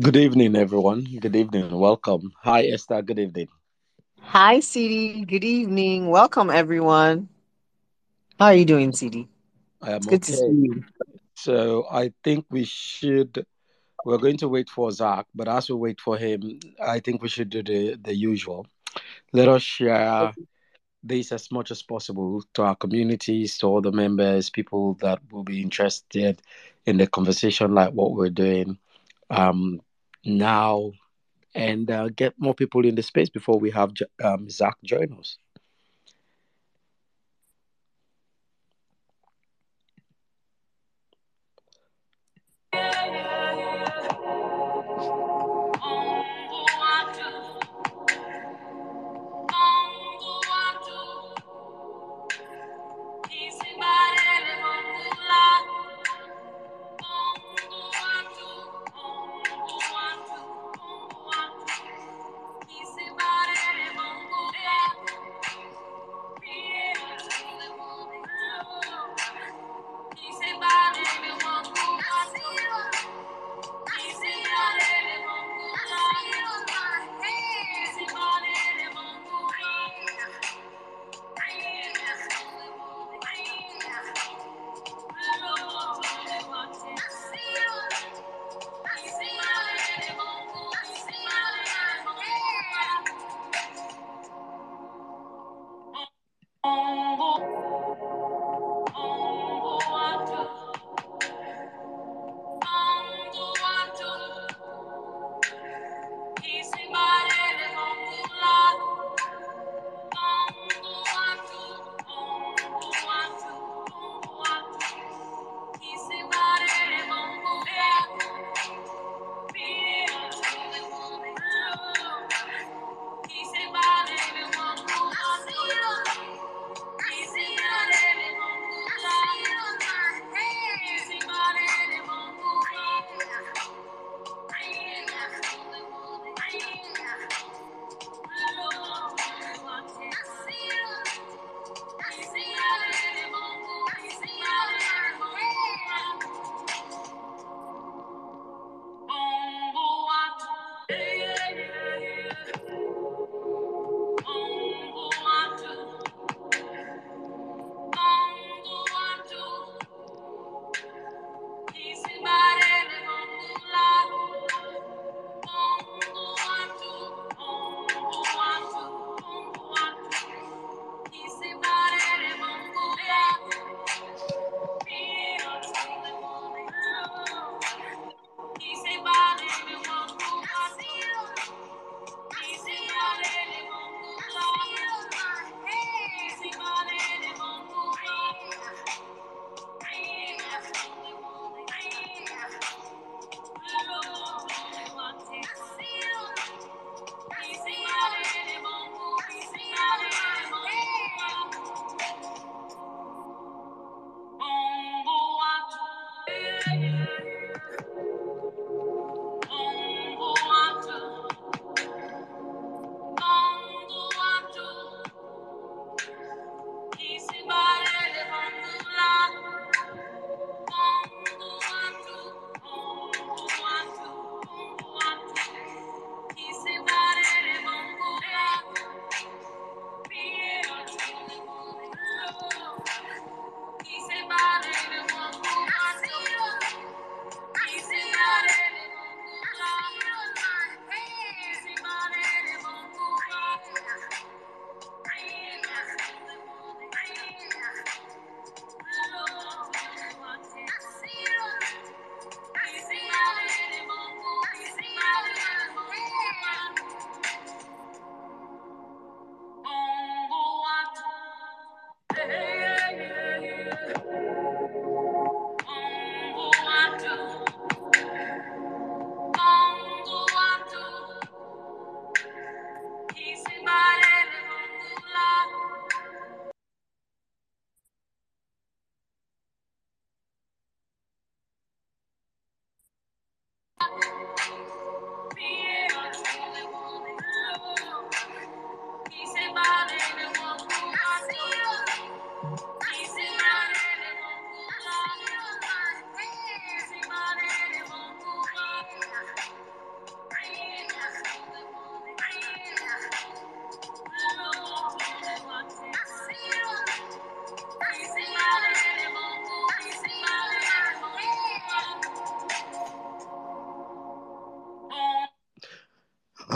Good evening, everyone. Good evening. Welcome. Hi, Esther. Good evening. Hi, CD. Good evening. Welcome, everyone. How are you doing, CD? I am good. Okay. To see you. So I think we're going to wait for Zach, but as we wait for him, I think we should do the usual. Let us share this as much as possible to our communities, to all the members, people that will be interested in the conversation like what we're doing now, and get more people in the space before we have Zach join us.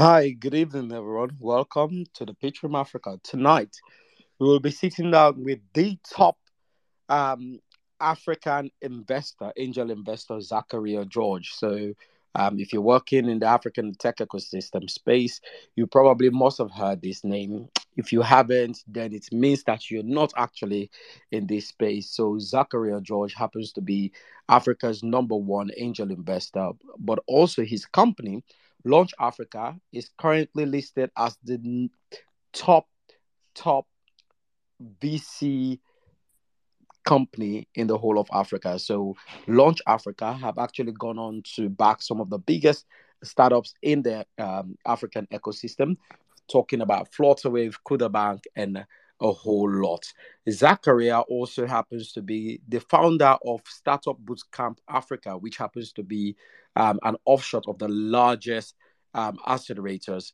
Hi, good evening, everyone. Welcome to the Pitch Room Africa. Tonight, we will be sitting down with the top African investor, angel investor, Zachariah George. So, if you're working in the African tech ecosystem space, you probably must have heard this name. If you haven't, then it means that you're not actually in this space. So Zachariah George happens to be Africa's #1 angel investor, but also his company, Launch Africa, is currently listed as the top VC company in the whole of Africa. So Launch Africa have actually gone on to back some of the biggest startups in the African ecosystem, talking about Flutterwave, Kudabank, and a whole lot. Zachariah also happens to be the founder of Startupbootcamp Africa, which happens to be an offshoot of the largest accelerators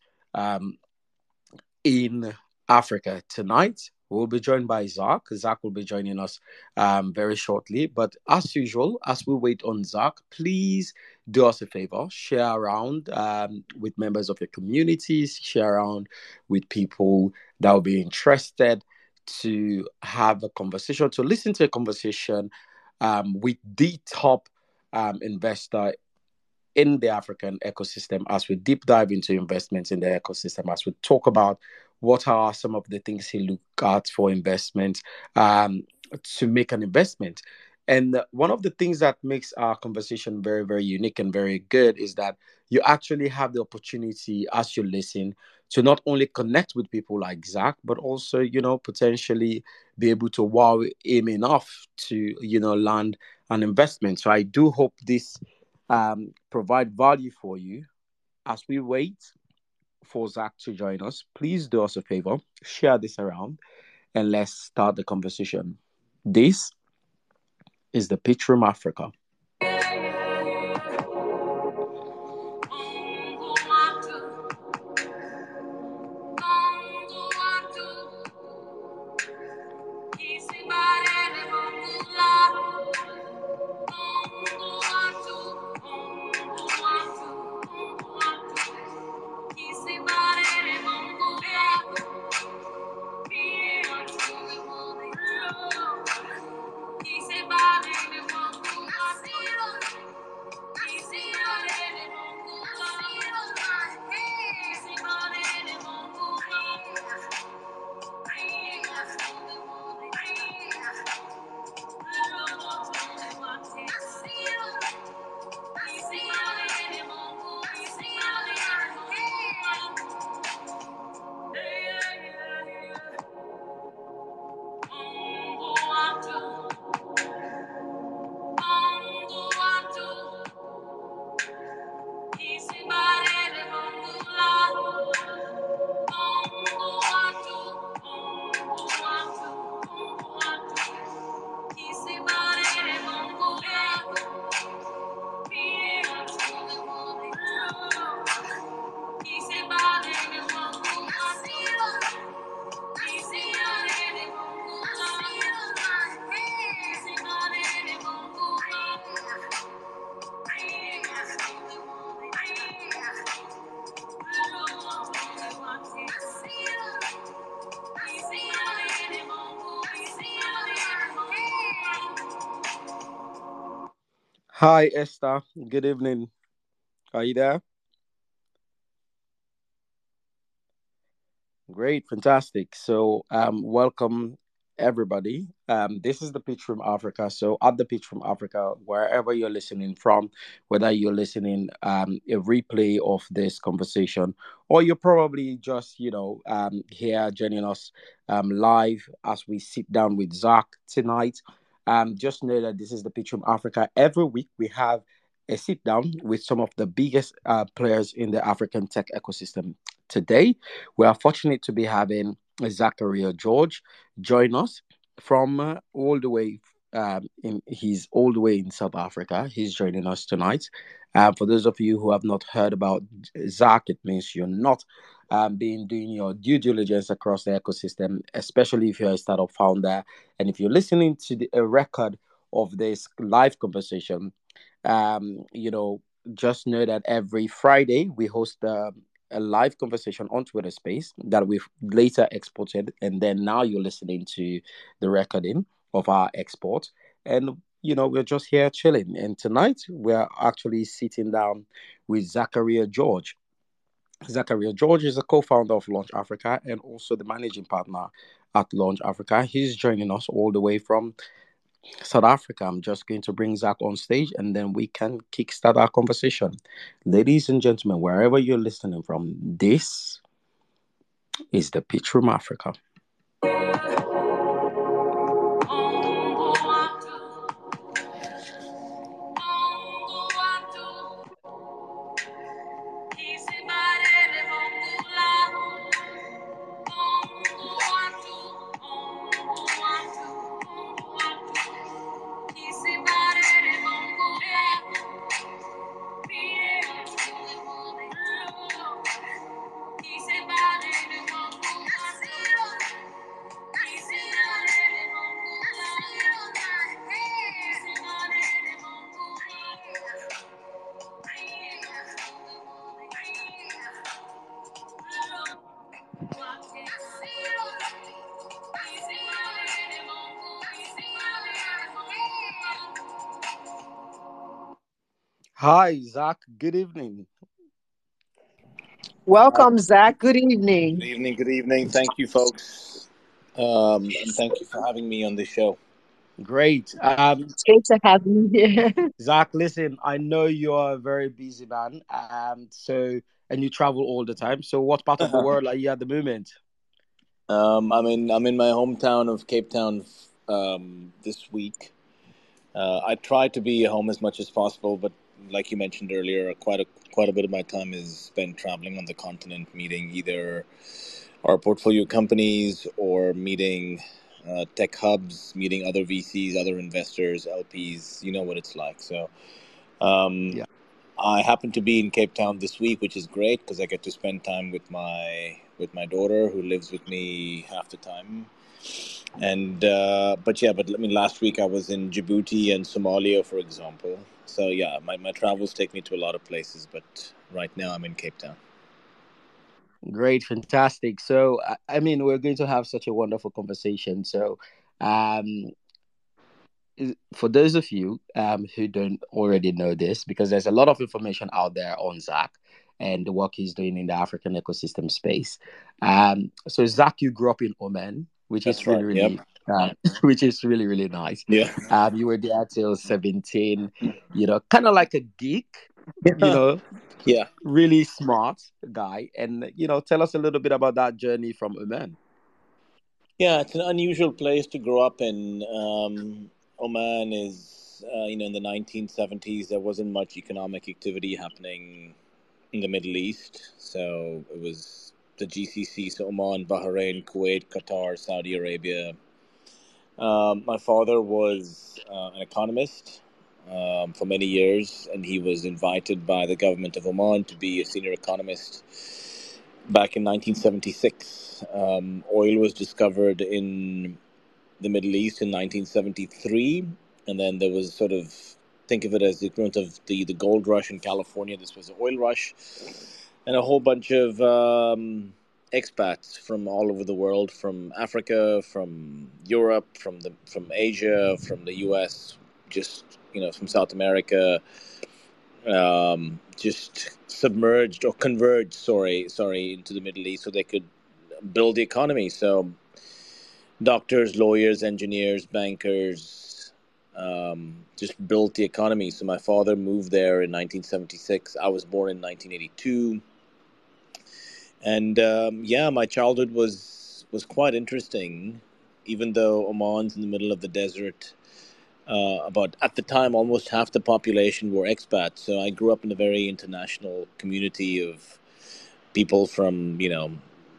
in Africa. Tonight, we'll be joined by Zach. Zach will be joining us very shortly. But as usual, as we wait on Zach, please do us a favor. Share around with members of your communities. Share around with people that will be interested to have a conversation, to listen to a conversation with the top investor in the African ecosystem as we deep dive into investments in the ecosystem, as we talk about what are some of the things he look at for investment to make an investment. And one of the things that makes our conversation very, very unique and very good is that you actually have the opportunity as you listen to not only connect with people like Zach, but also, you know, potentially be able to wow him enough to, you know, land an investment. So I do hope this provide value for you as we wait for Zach to join us. Please do us a favor, share this around, and let's start the conversation. This is the Pitch Room Africa. Hi, Esther. Good evening. Are you there? Great. Fantastic. So welcome, everybody. This is the Pitch Room Africa. So at the Pitch Room Africa, wherever you're listening from, whether you're listening a replay of this conversation, or you're probably just, you know, here joining us live as we sit down with Zach tonight, just know that this is the Pitch Room Africa. Every week we have a sit down with some of the biggest players in the African tech ecosystem. Today, we are fortunate to be having Zachariah George join us from all the way in South Africa. He's joining us tonight. For those of you who have not heard about Zach, it means you're not doing your due diligence across the ecosystem, especially if you're a startup founder. And if you're listening to a record of this live conversation, just know that every Friday we host a live conversation on Twitter Space that we've later exported, and then now you're listening to the recording of our export. And you know, we're just here chilling. And tonight we're actually sitting down with Zachariah George. Zachariah George is a co-founder of Launch Africa and also the managing partner at Launch Africa. He's joining us all the way from South Africa. I'm just going to bring Zach on stage and then we can kickstart our conversation. Ladies and gentlemen, wherever you're listening from, this is the Pitch Room Africa. Hi, Zach. Good evening. Welcome, Zach. Good evening. Good evening. Good evening. Thank you, folks. And thank you for having me on this show. Great. It's great to have me here. Zach, listen, I know you're a very busy man, and you travel all the time. So what part of the world are you at the moment? I'm in my hometown of Cape Town this week. I try to be home as much as possible, but like you mentioned earlier, quite a bit of my time is spent traveling on the continent, meeting either our portfolio companies or meeting tech hubs, meeting other VCs, other investors, LPs. You know what it's like. So yeah. I happen to be in Cape Town this week, which is great because I get to spend time with my daughter, who lives with me half the time. And last week I was in Djibouti and Somalia, for example. So yeah, my travels take me to a lot of places, but right now I'm in Cape Town. Great, fantastic. So, I mean, we're going to have such a wonderful conversation. So, for those of you who don't already know this, because there's a lot of information out there on Zach and the work he's doing in the African ecosystem space. So, Zach, you grew up in Oman, which That's is really, right. really yep. Which is really, really nice. Yeah. You were there till 17, you know, kind of like a geek, you know, yeah, really smart guy. And, you know, tell us a little bit about that journey from Oman. Yeah, it's an unusual place to grow up in. Oman is, in the 1970s, there wasn't much economic activity happening in the Middle East. So it was the GCC, so Oman, Bahrain, Kuwait, Qatar, Saudi Arabia. My father was an economist for many years, and he was invited by the government of Oman to be a senior economist back in 1976. Oil was discovered in the Middle East in 1973, and then there was sort of, think of it as the equivalent of the gold rush in California. This was the oil rush, and a whole bunch of expats from all over the world, from Africa, from Europe, from Asia, from the US, just, you know, from South America, just submerged or converged, sorry, into the Middle East so they could build the economy. So doctors, lawyers, engineers, bankers, just built the economy. So my father moved there in 1976. I was born in 1982. And my childhood was quite interesting, even though Oman's in the middle of the desert. About at the time, almost half the population were expats. So I grew up in a very international community of people from, you know,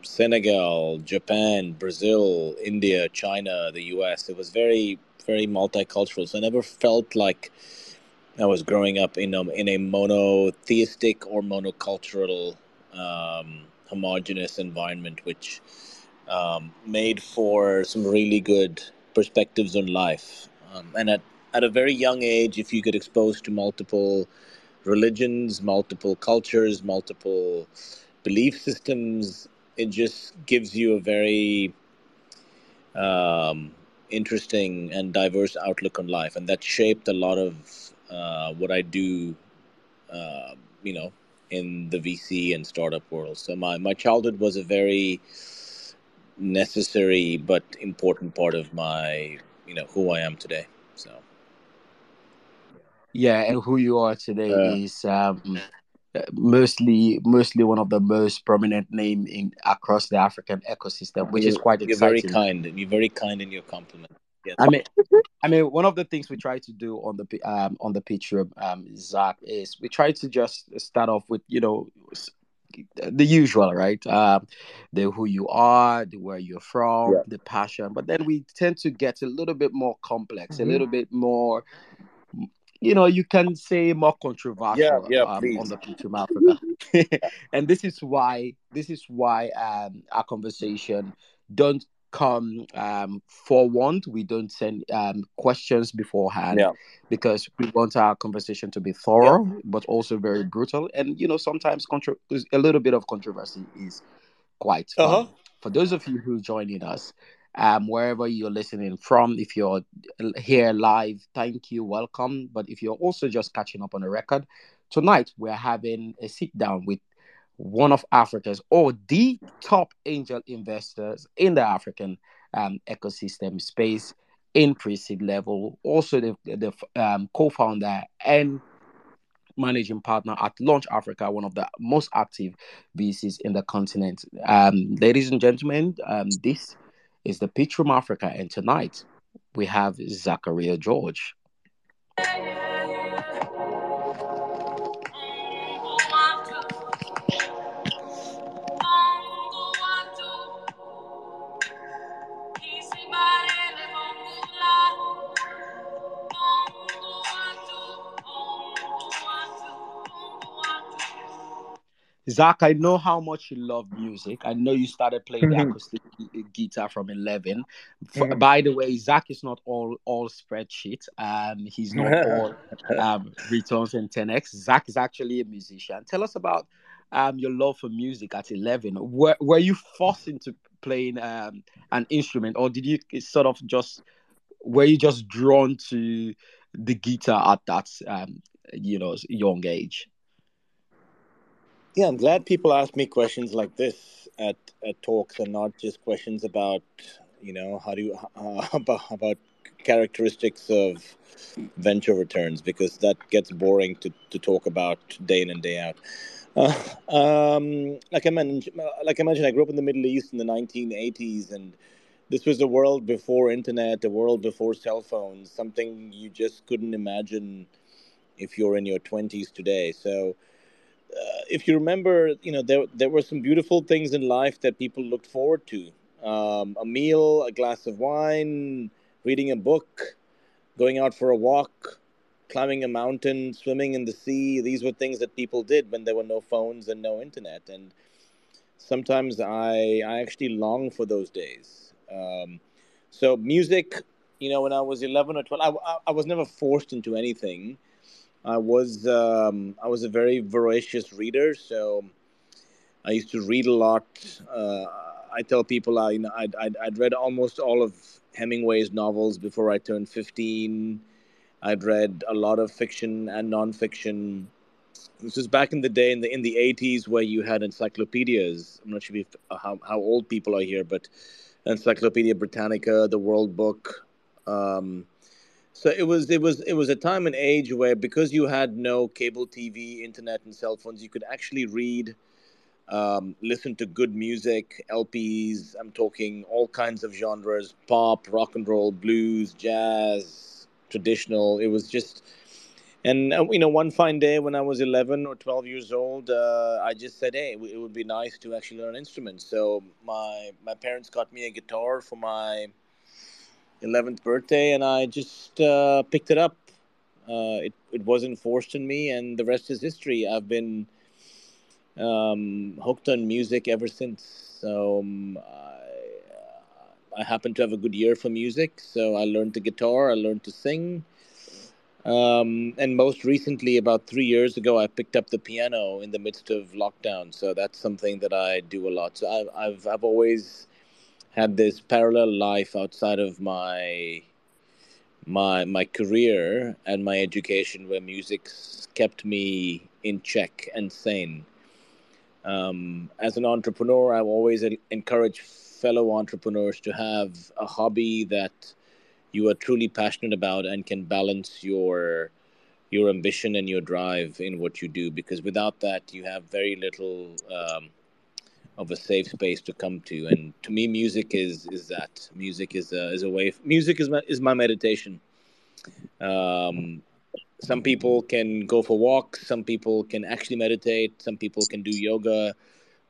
Senegal, Japan, Brazil, India, China, the US. It was very, very multicultural. So I never felt like I was growing up in a monotheistic or monocultural homogeneous environment, which made for some really good perspectives on life. And at a very young age, if you get exposed to multiple religions, multiple cultures, multiple belief systems, it just gives you a very interesting and diverse outlook on life. And that shaped a lot of what I do, you know, in the VC and startup world. So my childhood was a very necessary but important part of my, you know, who I am today. So yeah, and who you are today is mostly one of the most prominent name in across the African ecosystem, which is quite exciting. You're very kind. You're very kind in your compliment. Yes. I mean, one of the things we try to do on the pitch room, Zach, is we try to just start off with, you know, the usual, right? The who you are, the where you're from, yeah, the passion. But then we tend to get a little bit more complex, mm-hmm, a little bit more, you know, you can say more controversial, on the pitch room Africa. And this is why our conversation don't come forewarned. We don't send questions beforehand, because we want our conversation to be thorough, but also very brutal. And, you know, sometimes a little bit of controversy is quite fun. Uh-huh. For those of you who are joining us, wherever you're listening from, if you're here live, thank you, welcome. But if you're also just catching up on the record, tonight we're having a sit-down with one of Africa's or the top angel investors in the African ecosystem space in pre-seed level. Also the co-founder and managing partner at Launch Africa, one of the most active VCs in the continent. Ladies and gentlemen, this is the Pitch Room Africa, and tonight we have Zachariah George. Zach, I know how much you love music. I know you started playing the acoustic guitar from 11. By the way, Zach is not all spreadsheet. He's not all returns and 10x. Zach is actually a musician. Tell us about your love for music at 11. Were you forced into playing an instrument, or did you sort of just were you just drawn to the guitar at that you know, young age? Yeah, I'm glad people ask me questions like this at talks, and not just questions about, you know, how do you about characteristics of venture returns, because that gets boring to talk about day in and day out. Like I mentioned, I grew up in the Middle East in the 1980s, and this was the world before internet, the world before cell phones, something you just couldn't imagine if you're in your 20s today. So if you remember, you know, there were some beautiful things in life that people looked forward to. A meal, a glass of wine, reading a book, going out for a walk, climbing a mountain, swimming in the sea. These were things that people did when there were no phones and no internet. And sometimes I actually long for those days. So music, you know, when I was 11 or 12, I was never forced into anything. I was a very voracious reader, so I used to read a lot. I tell people I'd read almost all of Hemingway's novels before I turned 15. I'd read a lot of fiction and nonfiction. This was back in the day in the 80s, where you had encyclopedias. I'm not sure how old people are here, but Encyclopedia Britannica, The World Book. So it was a time and age where, because you had no cable TV, internet, and cell phones, you could actually read, listen to good music, LPs. I'm talking all kinds of genres: pop, rock and roll, blues, jazz, traditional. It was just, and you know, one fine day when I was 11 or 12 years old, I just said, "Hey, it would be nice to actually learn instruments." So my parents got me a guitar for my 11th birthday, and I just picked it up. It wasn't forced on me, and the rest is history. I've been hooked on music ever since. So I happen to have a good ear for music, so I learned the guitar, I learned to sing, And most recently, about 3 years ago, I picked up the piano in the midst of lockdown. So that's something that I do a lot. So I've always had this parallel life outside of my career and my education, where music's kept me in check and sane. As an entrepreneur, I've always encouraged fellow entrepreneurs to have a hobby that you are truly passionate about and can balance your ambition and your drive in what you do, because without that, you have very little of a safe space to come to. And to me, music is that. Music is a way. Music is my meditation. Some people can go for walks. Some people can actually meditate. Some people can do yoga.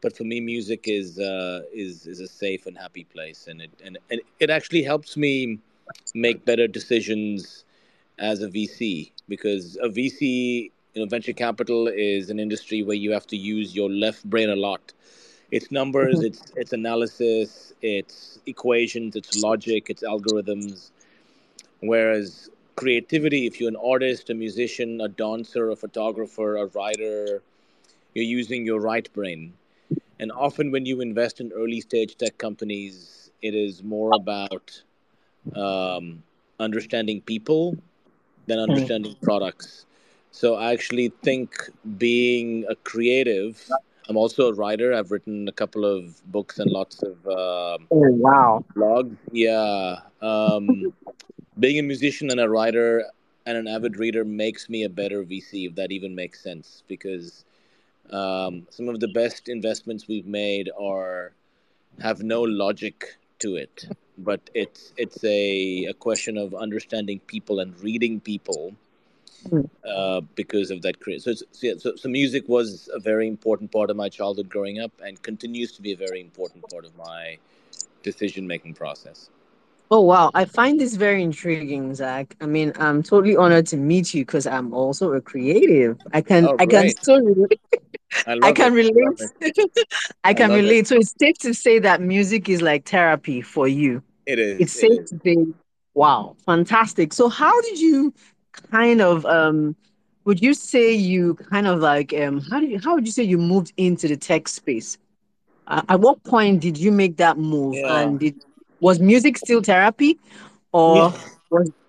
But for me, music is a safe and happy place, and it actually helps me make better decisions as a VC, because a VC, venture capital, is an industry where you have to use your left brain a lot. It's numbers, it's analysis, it's equations, it's logic, it's algorithms. Whereas creativity, if you're an artist, a musician, a dancer, a photographer, a writer, you're using your right brain. And often when you invest in early stage tech companies, it is more about understanding people than understanding products. So I actually think being a creative, I'm also a writer. I've written a couple of books and lots of blogs. Yeah. Being a musician and a writer and an avid reader makes me a better VC, if that even makes sense, because some of the best investments we've made have no logic to it. But it's a question of understanding people and reading people because of that. So music was a very important part of my childhood growing up and continues to be a very important part of my decision-making process. Oh, wow. I find this very intriguing, Zach. I mean, I'm totally honored to meet you because I'm also a creative. I can relate. So it's safe to say that music is like therapy for you. It is. It's safe to say, wow, fantastic. So how did you kind of, would you say you kind of like, how would you say you moved into the tech space? At what point did you make that move? Yeah. And was music still therapy, or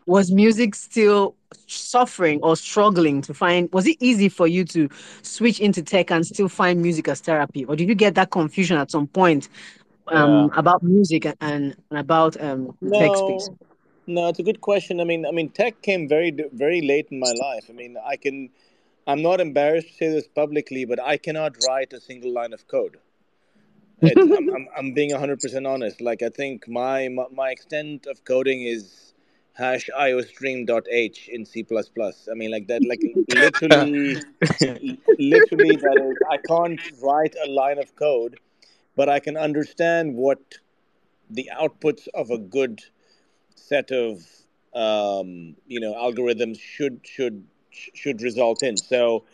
was music still suffering or struggling to find? Was it easy for you to switch into tech and still find music as therapy, or did you get that confusion at some point about music and about tech space? No, it's a good question. I mean, tech came very, very late in my life. I mean, I'm not embarrassed to say this publicly, but I cannot write a single line of code. I'm being 100% honest. Like, I think my extent of coding is #iostream.h in C++. I mean, like that, like literally that is, I can't write a line of code, but I can understand what the outputs of a good set of, algorithms should result in. So,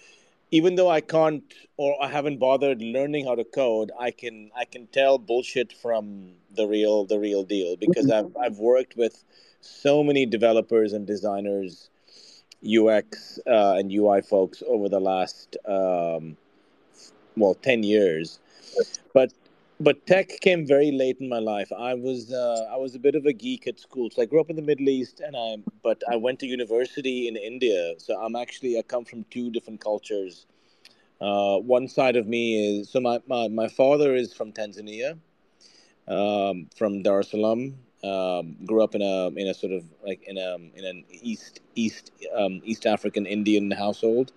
even though I can't, or I haven't bothered learning how to code, I can tell bullshit from the real deal, because I've worked with so many developers and designers, UX and UI folks over the last 10 years, but tech came very late in my life. I was a bit of a geek at school, so I grew up in the Middle East, but I went to university in India. So I come from two different cultures. One side of me is, so my father is from Tanzania, from Dar es Salaam. Grew up in a sort of like in an East African Indian household.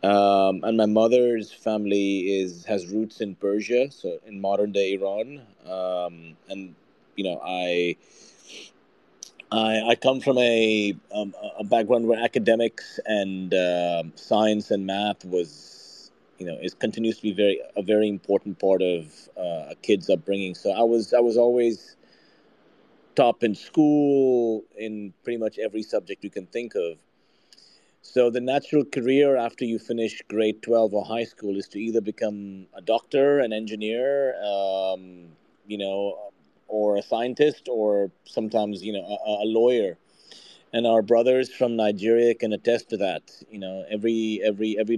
And my mother's family has roots in Persia, so in modern day Iran. I come from a background where academics and science and math continues to be a very important part of a kid's upbringing. So I was always top in school in pretty much every subject you can think of. So the natural career after you finish grade 12 or high school is to either become a doctor, an engineer, or a scientist, or sometimes, a lawyer. And our brothers from Nigeria can attest to that. You know, every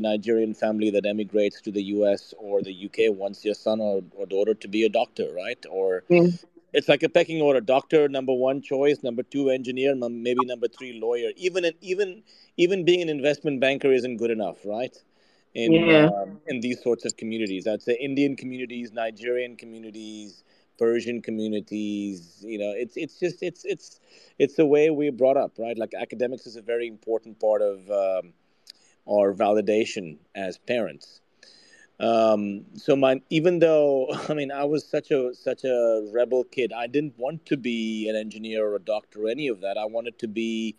Nigerian family that emigrates to the US or the UK wants your son or daughter to be a doctor, right? Or it's like a pecking order: doctor, number one choice, number two, engineer, maybe number three, lawyer. Even being an investment banker isn't good enough, right? In these sorts of communities, I'd say Indian communities, Nigerian communities, Persian communities, you know, it's the way we're brought up, right? Like academics is a very important part of our validation as parents. I was such a rebel kid. I didn't want to be an engineer or a doctor or any of that. I wanted to be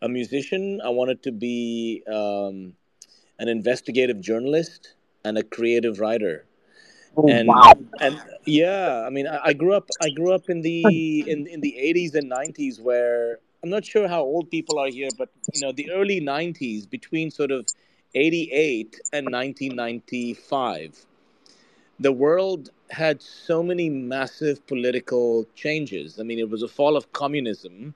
a musician. I wanted to be an investigative journalist and a creative writer. I grew up in the 80s and 90s, where I'm not sure how old people are here, but you know, the early 90s, between sort of 88 and 1995, the world had so many massive political changes. I mean, it was a fall of communism,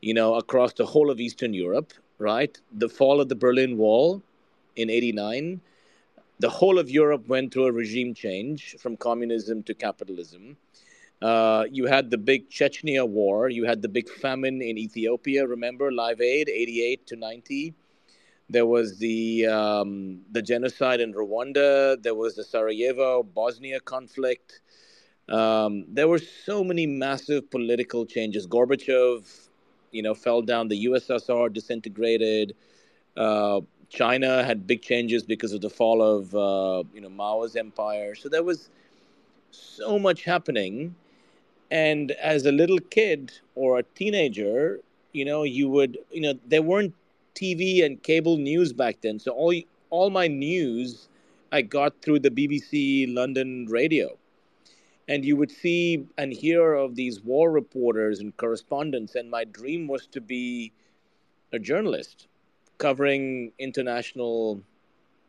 you know, across the whole of Eastern Europe, right? The fall of the Berlin Wall in 89. The whole of Europe went through a regime change from communism to capitalism. You had the big Chechnya war. You had the big famine in Ethiopia. Remember Live Aid, 88 to 90. There was the genocide in Rwanda. There was the Sarajevo-Bosnia conflict. There were so many massive political changes. Gorbachev, you know, fell down. The USSR disintegrated. China had big changes because of the fall of Mao's empire. So there was so much happening, and as a little kid or a teenager, you know, there weren't TV and cable news back then. So all my news I got through the BBC London radio, and you would see and hear of these war reporters and correspondents. And my dream was to be a journalist, covering international,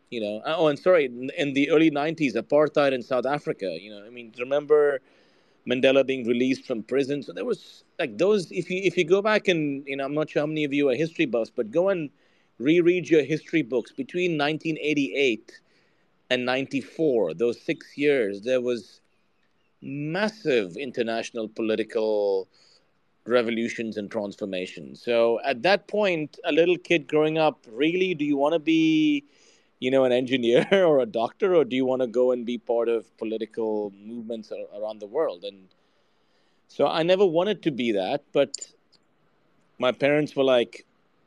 you know. In the early 90s, apartheid in South Africa, you know, I mean, remember Mandela being released from prison? So there was like those, if you go back and, you know, I'm not sure how many of you are history buffs, but go and reread your history books. Between 1988 and 94, those 6 years, there was massive international political revolutions and transformations. So at that point, a little kid growing up, really, do you want to be, you know, an engineer or a doctor, or do you want to go and be part of political movements around the world? And so I never wanted to be that, but my parents were like,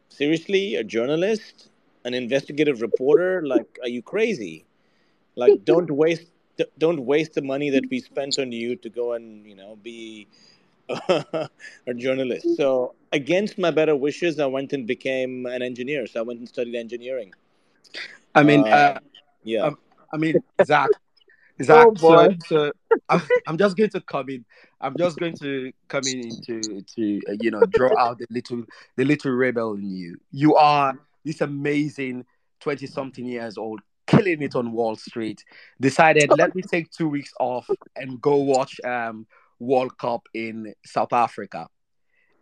seriously, a journalist, an investigative reporter? Like, are you crazy? Like, don't waste the money that we spent on you to go and, you know, be a journalist. So against my better wishes, I went and became an engineer. So I went and studied engineering. I mean, Zach. Oh boy. So I'm just going to come in. I'm just going to draw out the little rebel in you. You are this amazing 20-something years old, killing it on Wall Street. Decided, let me take 2 weeks off and go watch World Cup in South Africa,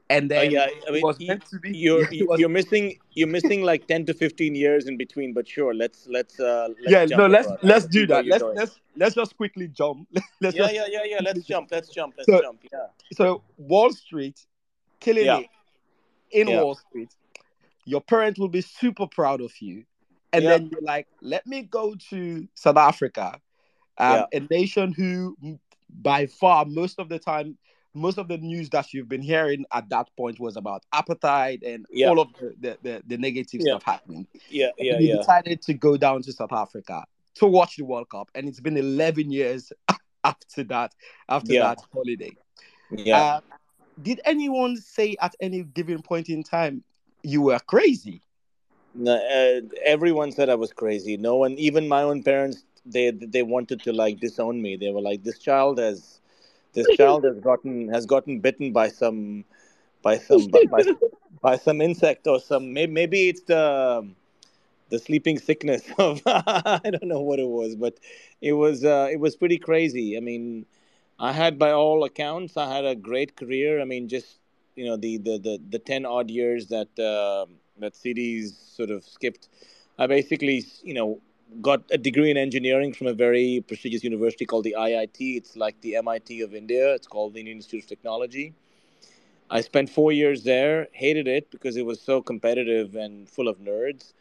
and then you're missing like 10 to 15 years in between. But sure, let's do that. Let's just quickly jump. Let's jump. Yeah. So Wall Street, killing it in Wall Street. Your parents will be super proud of you, and then you're like, let me go to South Africa, a nation who, by far, most of the time, most of the news that you've been hearing at that point was about apartheid and all of the negative stuff happening. You decided to go down to South Africa to watch the World Cup, and it's been 11 years after that holiday. Yeah. Did anyone say at any given point in time you were crazy? No, everyone said I was crazy. No one, even my own parents, they wanted to like disown me. They were like, this child has gotten bitten by some insect or some, maybe it's the sleeping sickness of I don't know what it was, but it was pretty crazy. I mean, I had, by all accounts, I had a great career. I mean, just you know, the 10 odd years that that cities sort of skipped, I basically, you know, got a degree in engineering from a very prestigious university called the IIT. It's like the MIT of India. It's called the Indian Institute of Technology. I spent 4 years there, hated it because it was so competitive and full of nerds.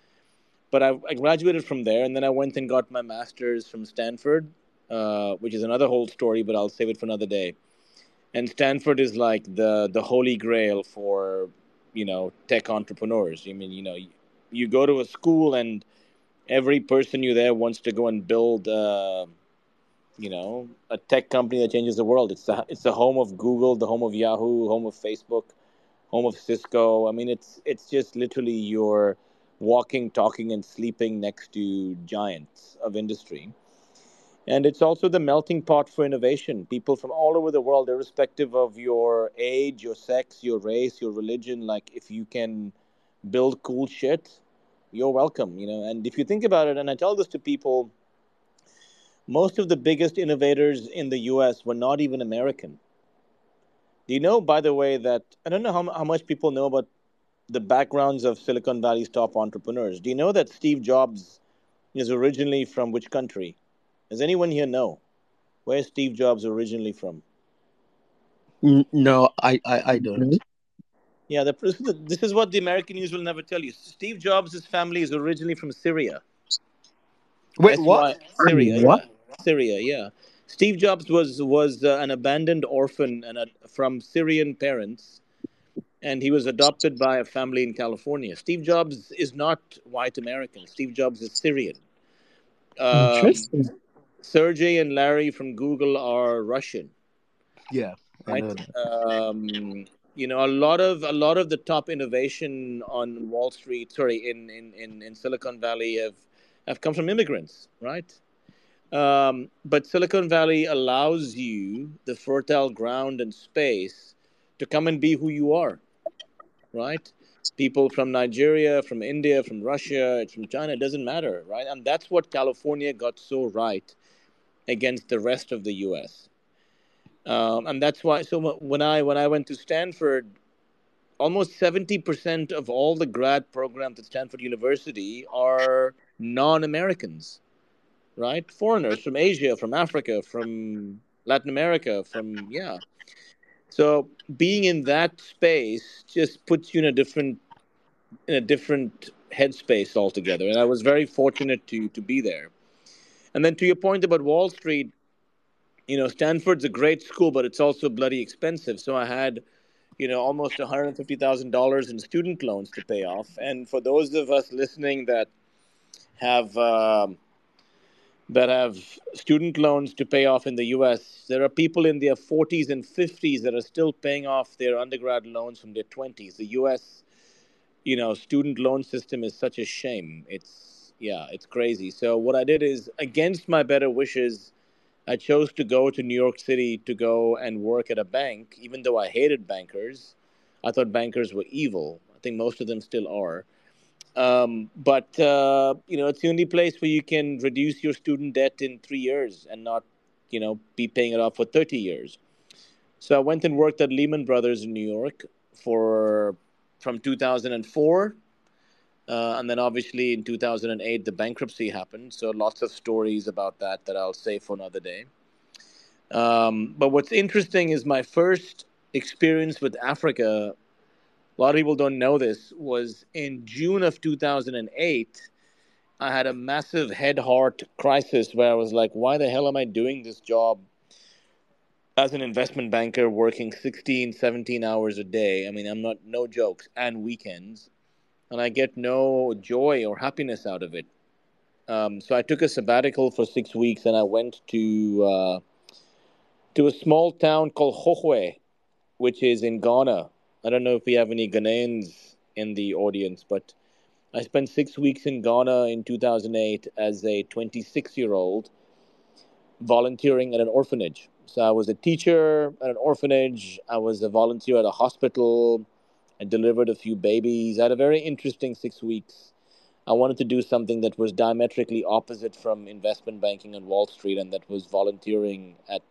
But I graduated from there, and then I went and got my master's from Stanford, which is another whole story, but I'll save it for another day. And Stanford is like the holy grail for, you know, tech entrepreneurs. I mean, you know, you go to a school and every person you there wants to go and build, you know, a tech company that changes the world. It's the home of Google, the home of Yahoo, home of Facebook, home of Cisco. I mean, it's just literally you're walking, talking, and sleeping next to giants of industry. And it's also the melting pot for innovation. People from all over the world, irrespective of your age, your sex, your race, your religion, like if you can build cool shit, you're welcome, you know. And if you think about it, and I tell this to people, most of the biggest innovators in the U.S. were not even American. Do you know, by the way, that I don't know how much people know about the backgrounds of Silicon Valley's top entrepreneurs. Do you know that Steve Jobs is originally from which country? Does anyone here know? Where's Steve Jobs originally from? No, I don't. Yeah, this is what the American news will never tell you. Steve Jobs' family is originally from Syria. Wait, what? Syria. What? Syria, yeah. Steve Jobs was an abandoned orphan and from Syrian parents, and he was adopted by a family in California. Steve Jobs is not white American. Steve Jobs is Syrian. Interesting. Sergey and Larry from Google are Russian. Yeah, right. You know, a lot of the top innovation on Wall Street, sorry, in Silicon Valley have come from immigrants, right? But Silicon Valley allows you the fertile ground and space to come and be who you are, right? People from Nigeria, from India, from Russia, from China, it doesn't matter, right? And that's what California got so right against the rest of the U.S. And that's why, so when I went to Stanford, almost 70% of all the grad programs at Stanford University are non-Americans, right? Foreigners from Asia, from Africa, from Latin America, from, yeah. So being in that space just puts you in a different headspace altogether. And I was very fortunate to be there. And then to your point about Wall Street, you know, Stanford's a great school, but it's also bloody expensive. So I had, you know, almost $150,000 in student loans to pay off. And for those of us listening that have student loans to pay off in the U.S., there are people in their 40s and 50s that are still paying off their undergrad loans from their 20s. The U.S., you know, student loan system is such a shame. It's crazy. So what I did is, against my better wishes, I chose to go to New York City to go and work at a bank, even though I hated bankers. I thought bankers were evil. I think most of them still are. But you know, it's the only place where you can reduce your student debt in 3 years and not, you know, be paying it off for 30 years. So I went and worked at Lehman Brothers in New York from 2004. And then obviously in 2008, the bankruptcy happened. So lots of stories about that I'll save for another day. But what's interesting is my first experience with Africa, a lot of people don't know this, was in June of 2008, I had a massive head-heart crisis where I was like, why the hell am I doing this job as an investment banker working 16, 17 hours a day? I mean, I'm not, no jokes, and weekends. And I get no joy or happiness out of it. So I took a sabbatical for 6 weeks and I went to a small town called Hokwe, which is in Ghana. I don't know if we have any Ghanaians in the audience, but I spent 6 weeks in Ghana in 2008 as a 26-year-old volunteering at an orphanage. So I was a teacher at an orphanage. I was a volunteer at a hospital. I delivered a few babies. I had a very interesting 6 weeks. I wanted to do something that was diametrically opposite from investment banking on Wall Street, and that was volunteering at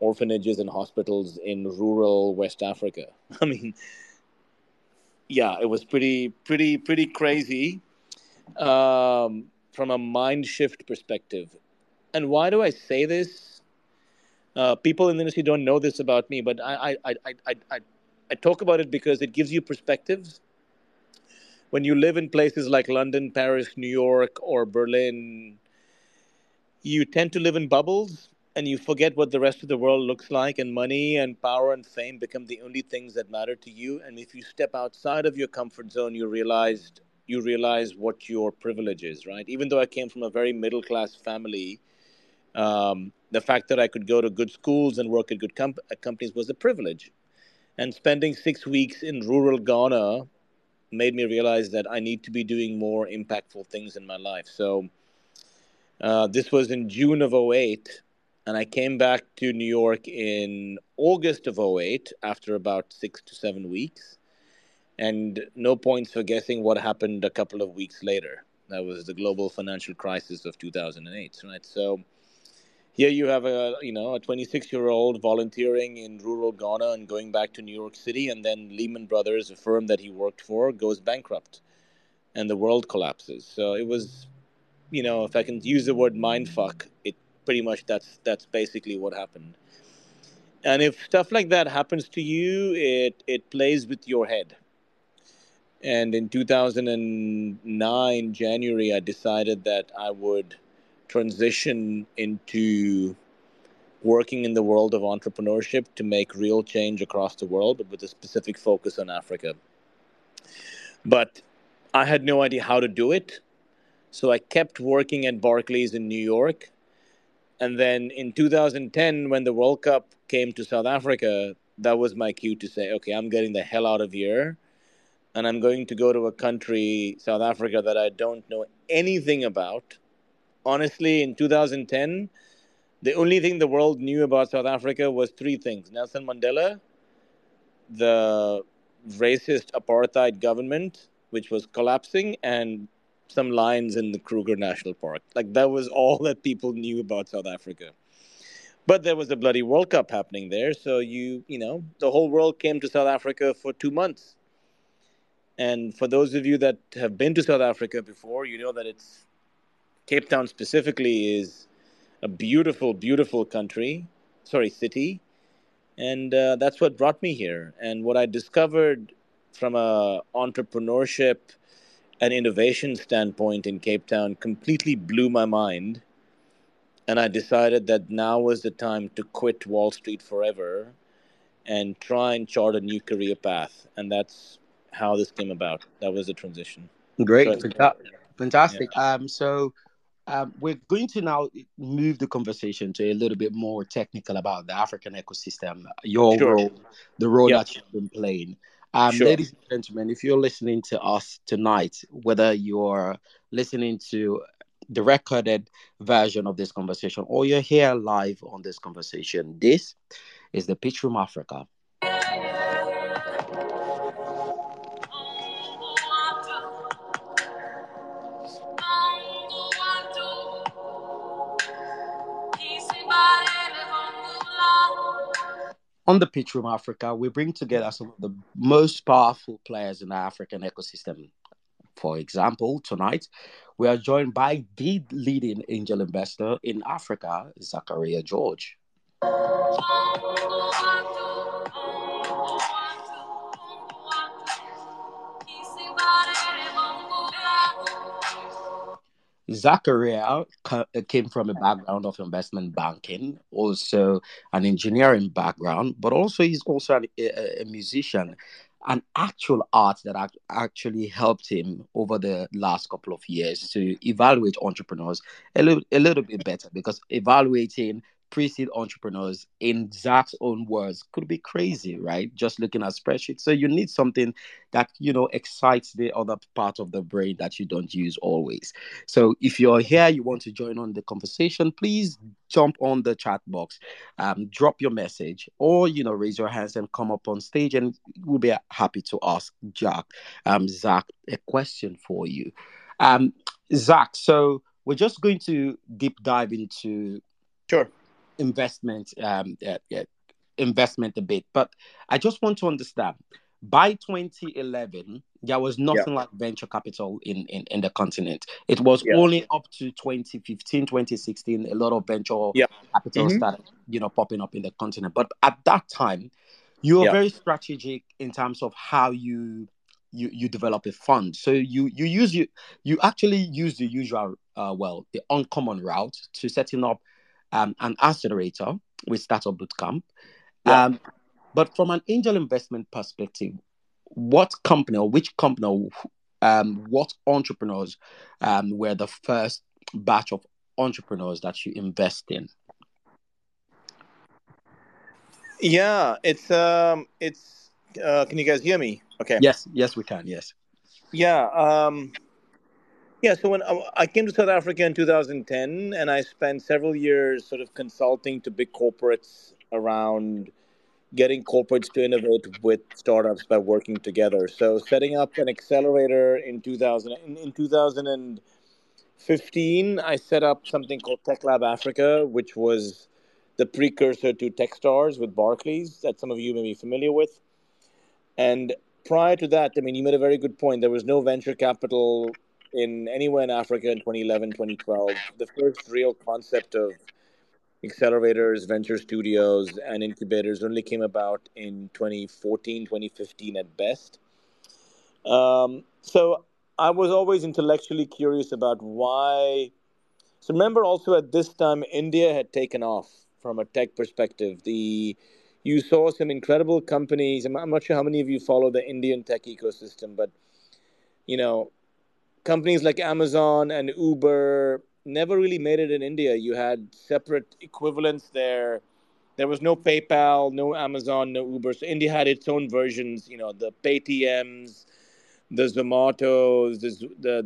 orphanages and hospitals in rural West Africa. I mean, yeah, it was pretty crazy from a mind shift perspective. And why do I say this? People in the industry don't know this about me, but I talk about it because it gives you perspectives. When you live in places like London, Paris, New York, or Berlin, you tend to live in bubbles and you forget what the rest of the world looks like, and money and power and fame become the only things that matter to you. And if you step outside of your comfort zone, you realize what your privilege is, right? Even though I came from a very middle-class family, the fact that I could go to good schools and work at good companies was a privilege. And spending 6 weeks in rural Ghana made me realize that I need to be doing more impactful things in my life. So this was in June of 2008, and I came back to New York in August of 2008 after about 6 to 7 weeks. And no points for guessing what happened a couple of weeks later. That was the global financial crisis of 2008, right? So here you have a 26-year-old volunteering in rural Ghana and going back to New York City, and then Lehman Brothers, a firm that he worked for, goes bankrupt, and the world collapses. So it was, if I can use the word mindfuck, it pretty much that's basically what happened. And if stuff like that happens to you, it plays with your head. And in 2009, January, I decided that I would transition into working in the world of entrepreneurship to make real change across the world, but with a specific focus on Africa. But I had no idea how to do it. So I kept working at Barclays in New York. And then in 2010, when the World Cup came to South Africa, that was my cue to say, okay, I'm getting the hell out of here. And I'm going to go to a country, South Africa, that I don't know anything about. Honestly, in 2010, the only thing the world knew about South Africa was three things. Nelson Mandela, the racist apartheid government, which was collapsing, and some lions in the Kruger National Park. Like, that was all that people knew about South Africa. But there was a bloody World Cup happening there. So, the whole world came to South Africa for 2 months. And for those of you that have been to South Africa before, you know that it's Cape Town specifically is a beautiful, beautiful city. And that's what brought me here. And what I discovered from a entrepreneurship and innovation standpoint in Cape Town completely blew my mind. And I decided that now was the time to quit Wall Street forever and try and chart a new career path. And that's how this came about. That was the transition. Great. Fantastic. Yeah. We're going to now move the conversation to a little bit more technical about the African ecosystem, your role, the role that you've been playing. Ladies and gentlemen, if you're listening to us tonight, whether you're listening to the recorded version of this conversation or you're here live on this conversation, this is the Pitch Room Africa. On the Pitch Room Africa, we bring together some of the most powerful players in the African ecosystem. For example, tonight, we are joined by the leading angel investor in Africa, Zachariah George. Zachariah came from a background of investment banking, also an engineering background, but also he's also a musician, an actual art that actually helped him over the last couple of years to evaluate entrepreneurs a little bit better, because evaluating pre-seed entrepreneurs, in Zach's own words, could be crazy, right? Just looking at spreadsheets. So you need something that, excites the other part of the brain that you don't use always. So if you're here, you want to join on the conversation, please jump on the chat box, drop your message, or, raise your hands and come up on stage, and we'll be happy to ask Zach a question for you. Zach, so we're just going to deep dive into investment debate, but I just want to understand. By 2011, there was nothing like venture capital in the continent. It was only up to 2015, 2016, a lot of venture capital started, popping up in the continent. But at that time, you were very strategic in terms of how you develop a fund. So you actually use the usual, the uncommon route to setting up an accelerator with Startup Bootcamp. But from an angel investment perspective, what company or which company, what entrepreneurs were the first batch of entrepreneurs that you invest in? Yeah, it's can you guys hear me? Okay. Yes, we can. Yes. Yeah. So when I came to South Africa in 2010, and I spent several years sort of consulting to big corporates around getting corporates to innovate with startups by working together. So setting up an accelerator in 2015, I set up something called Tech Lab Africa, which was the precursor to Techstars with Barclays that some of you may be familiar with. And prior to that, I mean, you made a very good point. There was no venture capital in anywhere in Africa in 2011, 2012. The first real concept of accelerators, venture studios, and incubators only came about in 2014, 2015 at best. So I was always intellectually curious about why. So remember also at this time, India had taken off from a tech perspective. You saw some incredible companies. I'm not sure how many of you follow the Indian tech ecosystem, but companies like Amazon and Uber never really made it in India. You had separate equivalents there. There was no PayPal, no Amazon, no Uber. So India had its own versions, the PayTMs, the Zomatos, the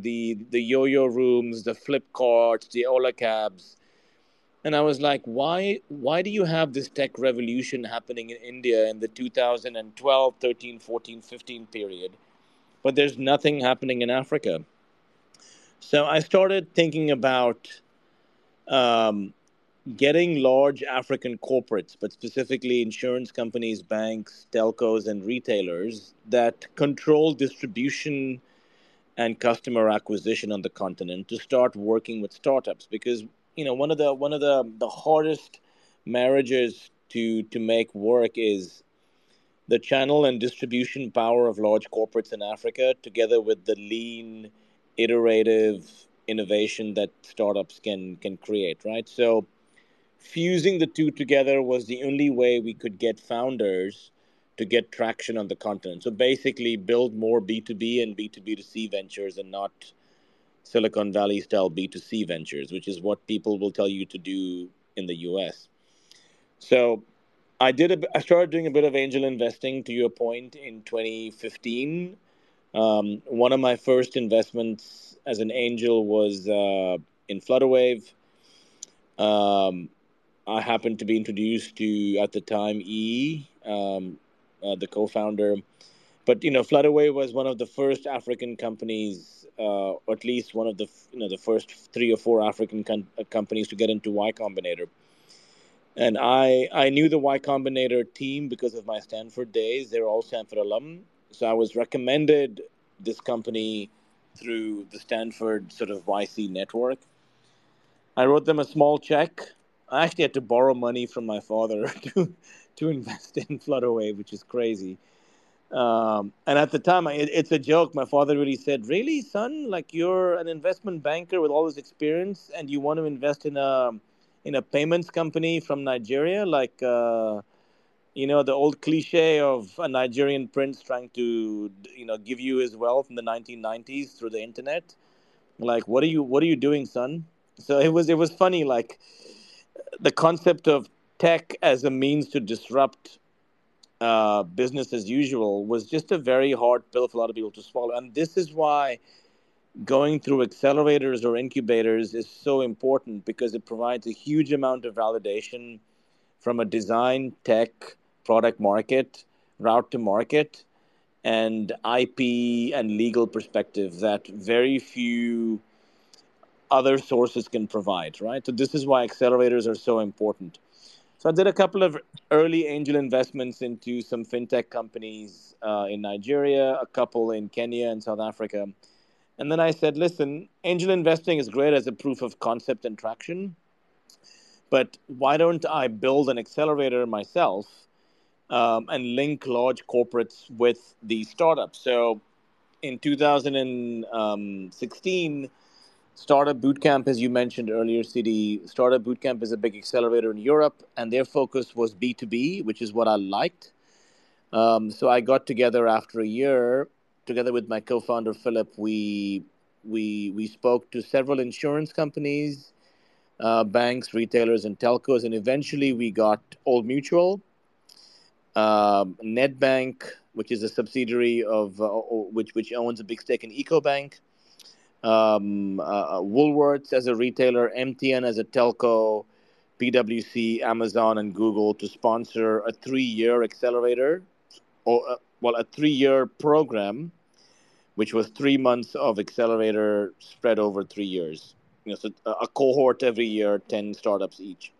Yo-Yo Rooms, the Flipkarts, the Ola Cabs. And I was like, why do you have this tech revolution happening in India in the 2012, 13, 14, 15 period, but there's nothing happening in Africa? So I started thinking about getting large African corporates, but specifically insurance companies, banks, telcos, and retailers that control distribution and customer acquisition on the continent to start working with startups. Because one of the hardest marriages to make work is the channel and distribution power of large corporates in Africa, together with the lean, iterative innovation that startups can create, right? So fusing the two together was the only way we could get founders to get traction on the continent. So basically build more B2B and B2B2C ventures and not Silicon Valley style B2C ventures, which is what people will tell you to do in the US. So I started doing a bit of angel investing, to your point, in 2015. One of my first investments as an angel was in Flutterwave. I happened to be introduced to, at the time, the co-founder. But, Flutterwave was one of the first African companies, or at least one of the, the first 3 or 4 African companies to get into Y Combinator. And I knew the Y Combinator team because of my Stanford days. They're all Stanford alum. So I was recommended this company through the Stanford sort of YC network. I wrote them a small check. I actually had to borrow money from my father to invest in Flutterwave, which is crazy. And at the time, it's a joke. My father really said, "Really, son? Like, you're an investment banker with all this experience, and you want to invest in a payments company from Nigeria? Like." The old cliche of a Nigerian prince trying to, give you his wealth in the 1990s through the internet. Like, what are you doing, son? So it was funny, like the concept of tech as a means to disrupt business as usual was just a very hard pill for a lot of people to swallow. And this is why going through accelerators or incubators is so important, because it provides a huge amount of validation from a design, tech, product market, route to market, and IP and legal perspective that very few other sources can provide, right? So this is why accelerators are so important. So I did a couple of early angel investments into some fintech companies in Nigeria, a couple in Kenya and South Africa. And then I said, listen, angel investing is great as a proof of concept and traction, but why don't I build an accelerator myself and link large corporates with the startups? So in 2016, Startup Bootcamp, as you mentioned earlier, CD, Startup Bootcamp is a big accelerator in Europe, and their focus was B2B, which is what I liked. So I got together after a year, together with my co-founder, Philip. We spoke to several insurance companies, banks, retailers, and telcos, and eventually we got Old Mutual, Nedbank, which is a subsidiary of which owns a big stake in EcoBank, Woolworths as a retailer, MTN as a telco, BWC, Amazon, and Google to sponsor a 3-year accelerator, or a 3-year program, which was 3 months of accelerator spread over 3 years. You know, so a cohort every year, 10 startups each.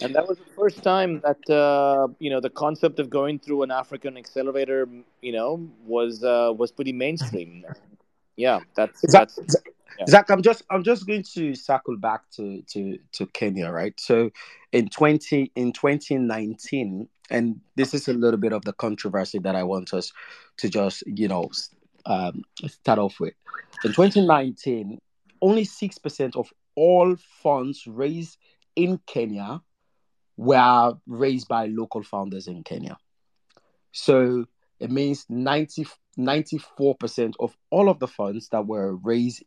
And that was the first time that, the concept of going through an African accelerator, was pretty mainstream. Yeah, that's yeah. Zach, I'm just going to circle back to Kenya, right? So in 2019, and this is a little bit of the controversy that I want us to just, start off with. In 2019, only 6% of all funds raised in Kenya were raised by local founders in Kenya. So it means 94% of all of the funds that were raised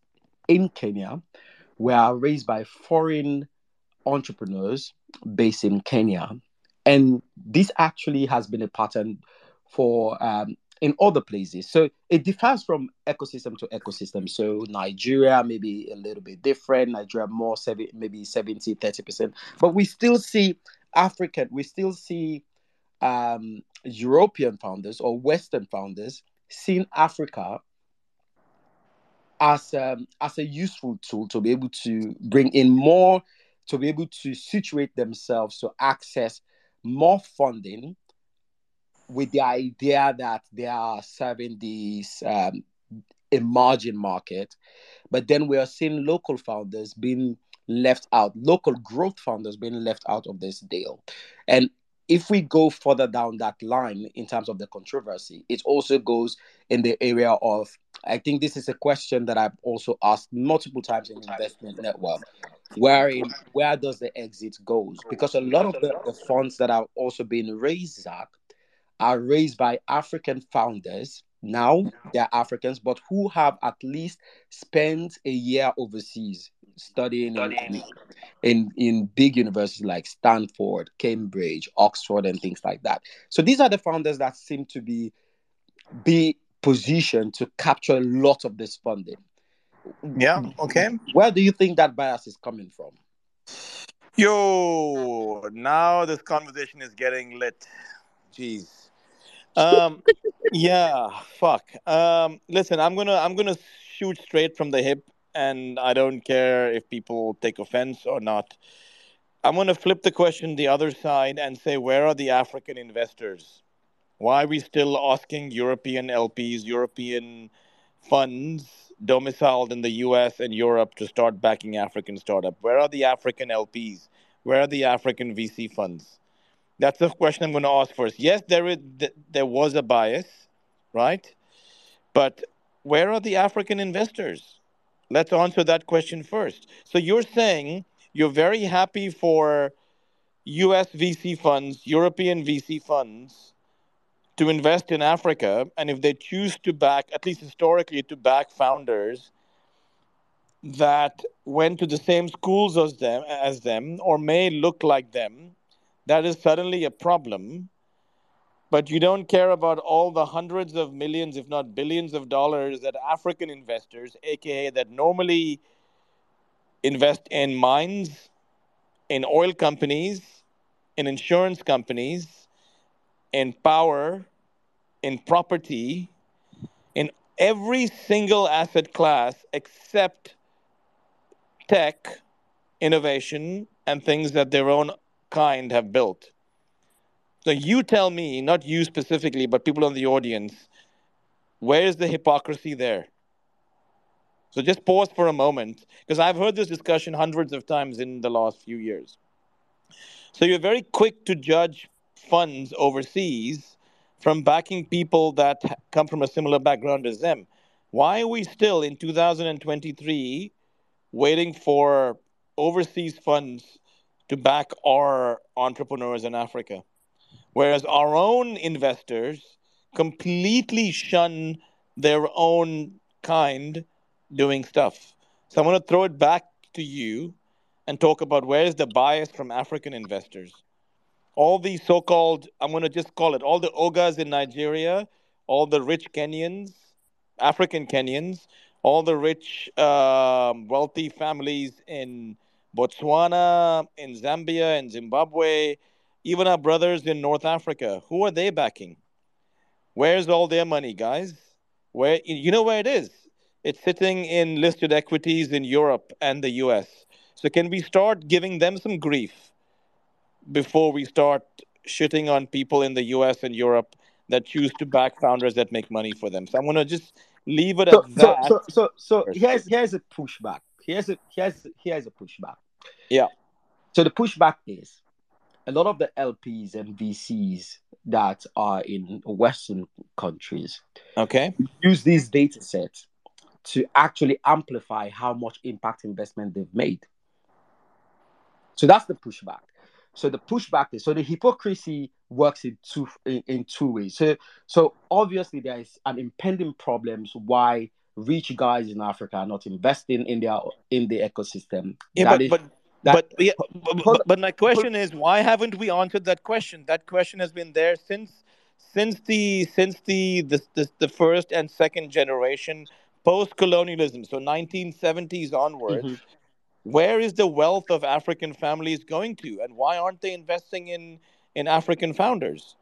in Kenya were raised by foreign entrepreneurs based in Kenya. And this actually has been a pattern for in other places. So it differs from ecosystem to ecosystem. So Nigeria maybe a little bit different, Nigeria more maybe 70, 30%. But we still see European founders or Western founders seeing Africa as a useful tool to be able to bring in more, to be able to situate themselves to access more funding with the idea that they are serving this emerging market. But then we are seeing local founders being left out, local growth founders being left out of this deal. And if we go further down that line in terms of the controversy, it also goes in the area of, I think this is a question that I've also asked multiple times in Investment Network, where does the exit goes? Because a lot of the funds that are also being raised, Zach, are raised by African founders. Now they're Africans, but who have at least spent a year overseas studying. In big universities like Stanford, Cambridge, Oxford, and things like that. So these are the founders that seem to be positioned to capture a lot of this funding. Yeah, okay. Where do you think that bias is coming from? Yo, now this conversation is getting lit. Jeez. Listen, I'm gonna shoot straight from the hip, and I don't care if people take offense or not. I'm going to flip the question the other side and say, where are the African investors? Why are we still asking European LPs, European funds domiciled in the US and Europe to start backing African startup? Where are the African LPs? Where are the African VC funds? That's the question I'm going to ask first. Yes, there was a bias, right? But where are the African investors? Let's answer that question first. So you're saying you're very happy for US VC funds, European VC funds to invest in Africa. And if they choose to back, at least historically, to back founders that went to the same schools as them or may look like them, that is suddenly a problem. But you don't care about all the hundreds of millions, if not billions of dollars that African investors, aka that normally invest in mines, in oil companies, in insurance companies, in power, in property, in every single asset class except tech, innovation, and things that their own kind have built. So you tell me, not you specifically, but people in the audience, where is the hypocrisy there? So just pause for a moment, because I've heard this discussion hundreds of times in the last few years. So you're very quick to judge funds overseas from backing people that come from a similar background as them. Why are we still in 2023 waiting for overseas funds to back our entrepreneurs in Africa, whereas our own investors completely shun their own kind doing stuff? So I'm going to throw it back to you and talk about where is the bias from African investors. All these so-called, I'm going to just call it, all the ogas in Nigeria, all the rich Kenyans, African Kenyans, all the rich wealthy families in Botswana, in Zambia, in Zimbabwe, even our brothers in North Africa. Who are they backing? Where's all their money, guys? Where, you know where it is? It's sitting in listed equities in Europe and the US. So can we start giving them some grief before we start shitting on people in the US and Europe that choose to back founders that make money for them? So I'm going to just leave it at that. So here's a pushback. Here's a pushback. Yeah. So the pushback is a lot of the LPs and VCs that are in Western countries, okay, use these data sets to actually amplify how much impact investment they've made. So that's the pushback. So the pushback is, so the hypocrisy works in two ways. So obviously there is an impending problems why rich guys in Africa are not investing in the ecosystem. Yeah, but my question is, why haven't we answered that question? That question has been there since the first and second generation post-colonialism, so 1970s onwards. Mm-hmm. Where is the wealth of African families going to, and why aren't they investing in African founders?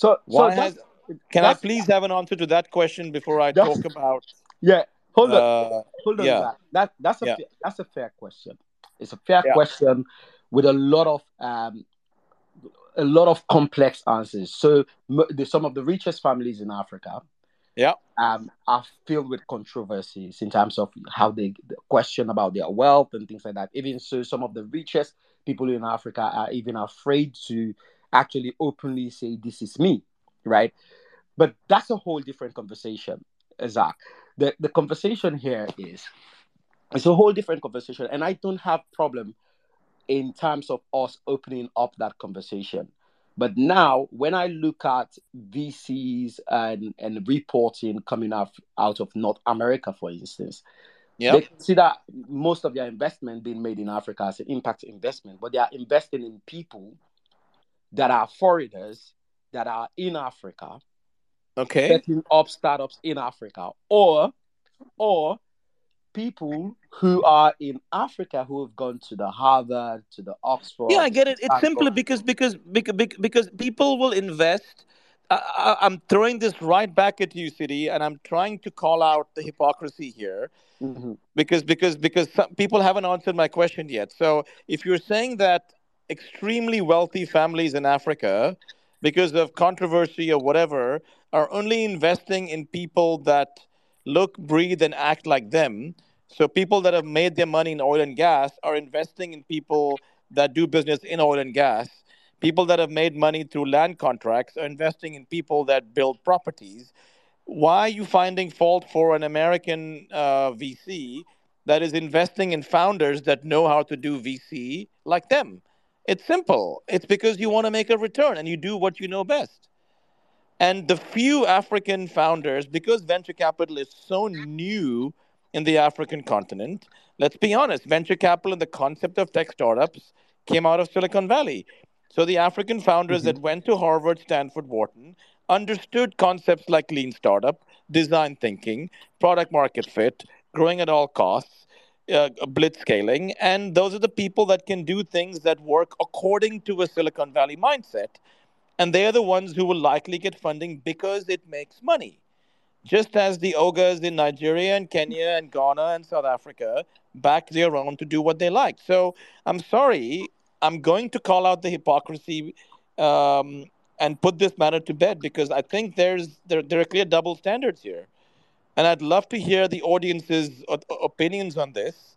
Can I please have an answer to that question before I talk about? Yeah, hold on. Yeah. That's a fair question. It's a fair question with a lot of complex answers. So some of the richest families in Africa, are filled with controversies in terms of how they question about their wealth and things like that. Even so, some of the richest people in Africa are even afraid to actually openly say, "This is me," right? But that's a whole different conversation, Zach. The conversation here is, it's a whole different conversation, and I don't have problem in terms of us opening up that conversation. But now, when I look at VCs and reporting coming out of North America, for instance, they consider most of their investment being made in Africa as an impact investment, but they are investing in people that are foreigners that are in Africa, okay, setting up startups in Africa, or people who are in Africa who have gone to the Harvard, to the Oxford. Yeah, I get it. It's simply because people will invest. I'm throwing this right back at you, Sidi, and I'm trying to call out the hypocrisy here, mm-hmm, because some people haven't answered my question yet. So if you're saying that extremely wealthy families in Africa, because of controversy or whatever, are only investing in people that look, breathe, and act like them. So people that have made their money in oil and gas are investing in people that do business in oil and gas. People that have made money through land contracts are investing in people that build properties. Why are you finding fault for an American VC that is investing in founders that know how to do VC like them? It's simple. It's because you want to make a return and you do what you know best. And the few African founders, because venture capital is so new in the African continent, let's be honest, venture capital and the concept of tech startups came out of Silicon Valley. So the African founders, mm-hmm, that went to Harvard, Stanford, Wharton, understood concepts like lean startup, design thinking, product market fit, growing at all costs, blitz scaling. And those are the people that can do things that work according to a Silicon Valley mindset. And they are the ones who will likely get funding because it makes money. Just as the ogas in Nigeria and Kenya and Ghana and South Africa back their own to do what they like. So I'm sorry, I'm going to call out the hypocrisy and put this matter to bed, because I think there are clear double standards here. And I'd love to hear the audience's opinions on this,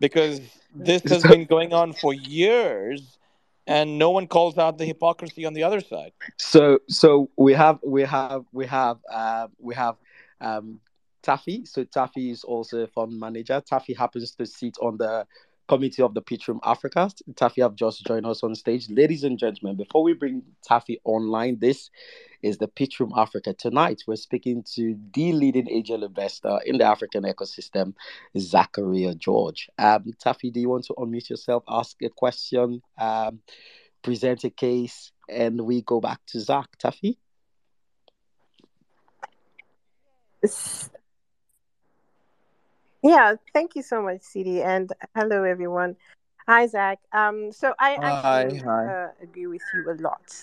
because this has been going on for years and no one calls out the hypocrisy on the other side. So we have Taffy. So Taffy is also a fund manager. Taffy happens to sit on the committee of the Pitch Room Africa. Taffy have just joined us on stage. Ladies and gentlemen, before we bring Taffy online, this is the Pitch Room Africa. Tonight, we're speaking to the leading angel investor in the African ecosystem, Zachariah George. Taffy, do you want to unmute yourself, ask a question, present a case, and we go back to Zach. Taffy? Yeah, thank you so much, CD, and hello, everyone. Hi, Zach. So I actually agree with you a lot.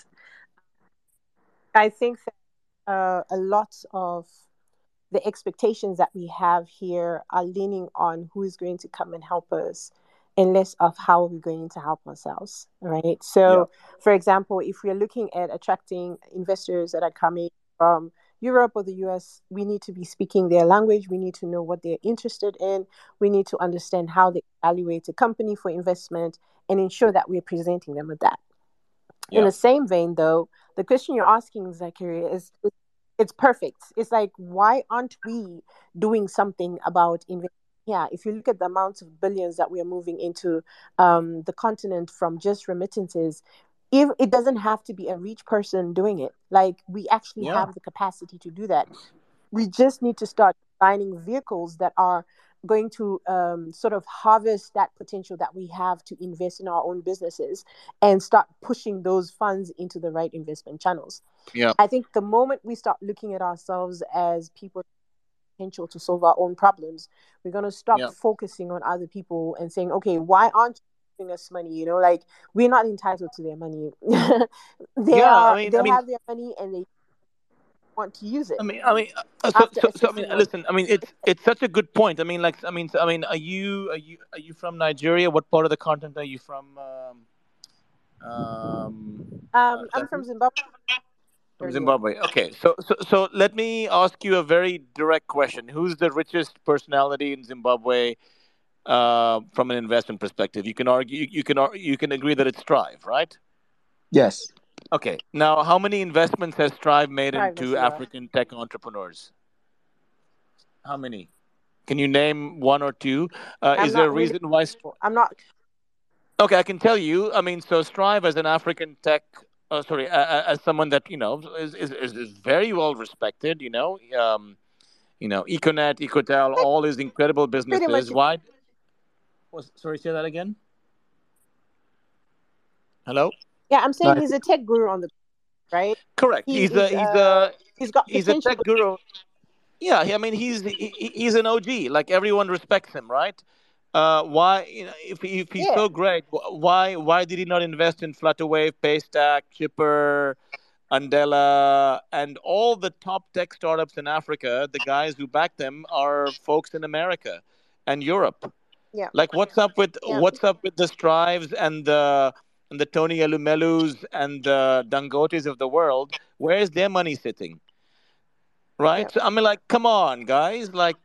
I think that a lot of the expectations that we have here are leaning on who is going to come and help us, and less of how we're going to help ourselves, right? So, yeah. For example, if we're looking at attracting investors that are coming from Europe or the US, we need to be speaking their language. We need to know what they're interested in. We need to understand how they evaluate a company for investment and ensure that we're presenting them with that. Yeah. In the same vein, though, the question you're asking, Zachary, is it's perfect. It's like, why aren't we doing something about investing? Yeah, if you look at the amount of billions that we are moving into the continent from just remittances, if it doesn't have to be a rich person doing it. Like, we actually have the capacity to do that. We just need to start designing vehicles that are going to sort of harvest that potential that we have to invest in our own businesses and start pushing those funds into the right investment channels. Yeah, I think the moment we start looking at ourselves as people potential to solve our own problems, we're going to stop focusing on other people and saying, okay, why aren't you us money? You know, like, we're not entitled to their money. They have their money and they want to use it. It's such a good point. Are you from Nigeria? What part of the continent are you from? I'm from Zimbabwe. From Zimbabwe. Okay, so let me ask you a very direct question. Who's the richest personality in Zimbabwe? From an investment perspective, you can argue, you can agree that it's Strive, right? Yes. Okay. Now, how many investments has Strive made into African tech entrepreneurs? How many? Can you name one or two? Is there a reason why? I'm not. Okay, I can tell you. I mean, so Strive as an African tech, as someone that is very well respected. Econet, Ecotel, all these incredible businesses. Why? Sorry, say that again? Hello? Yeah, I'm saying he's a tech guru on the... Right? Correct. He's a tech guru. Yeah, I mean, he's an OG. Like, everyone respects him, right? Why, if he's so great, why did he not invest in Flutterwave, Paystack, Chipper, Andela, and all the top tech startups in Africa? The guys who back them are folks in America and Europe. Yeah. Like, what's up with the Strives and the Tony Elumelus and the Dangotes of the world? Where is their money sitting? Right? Yeah. So, I mean, like, come on, guys. Like,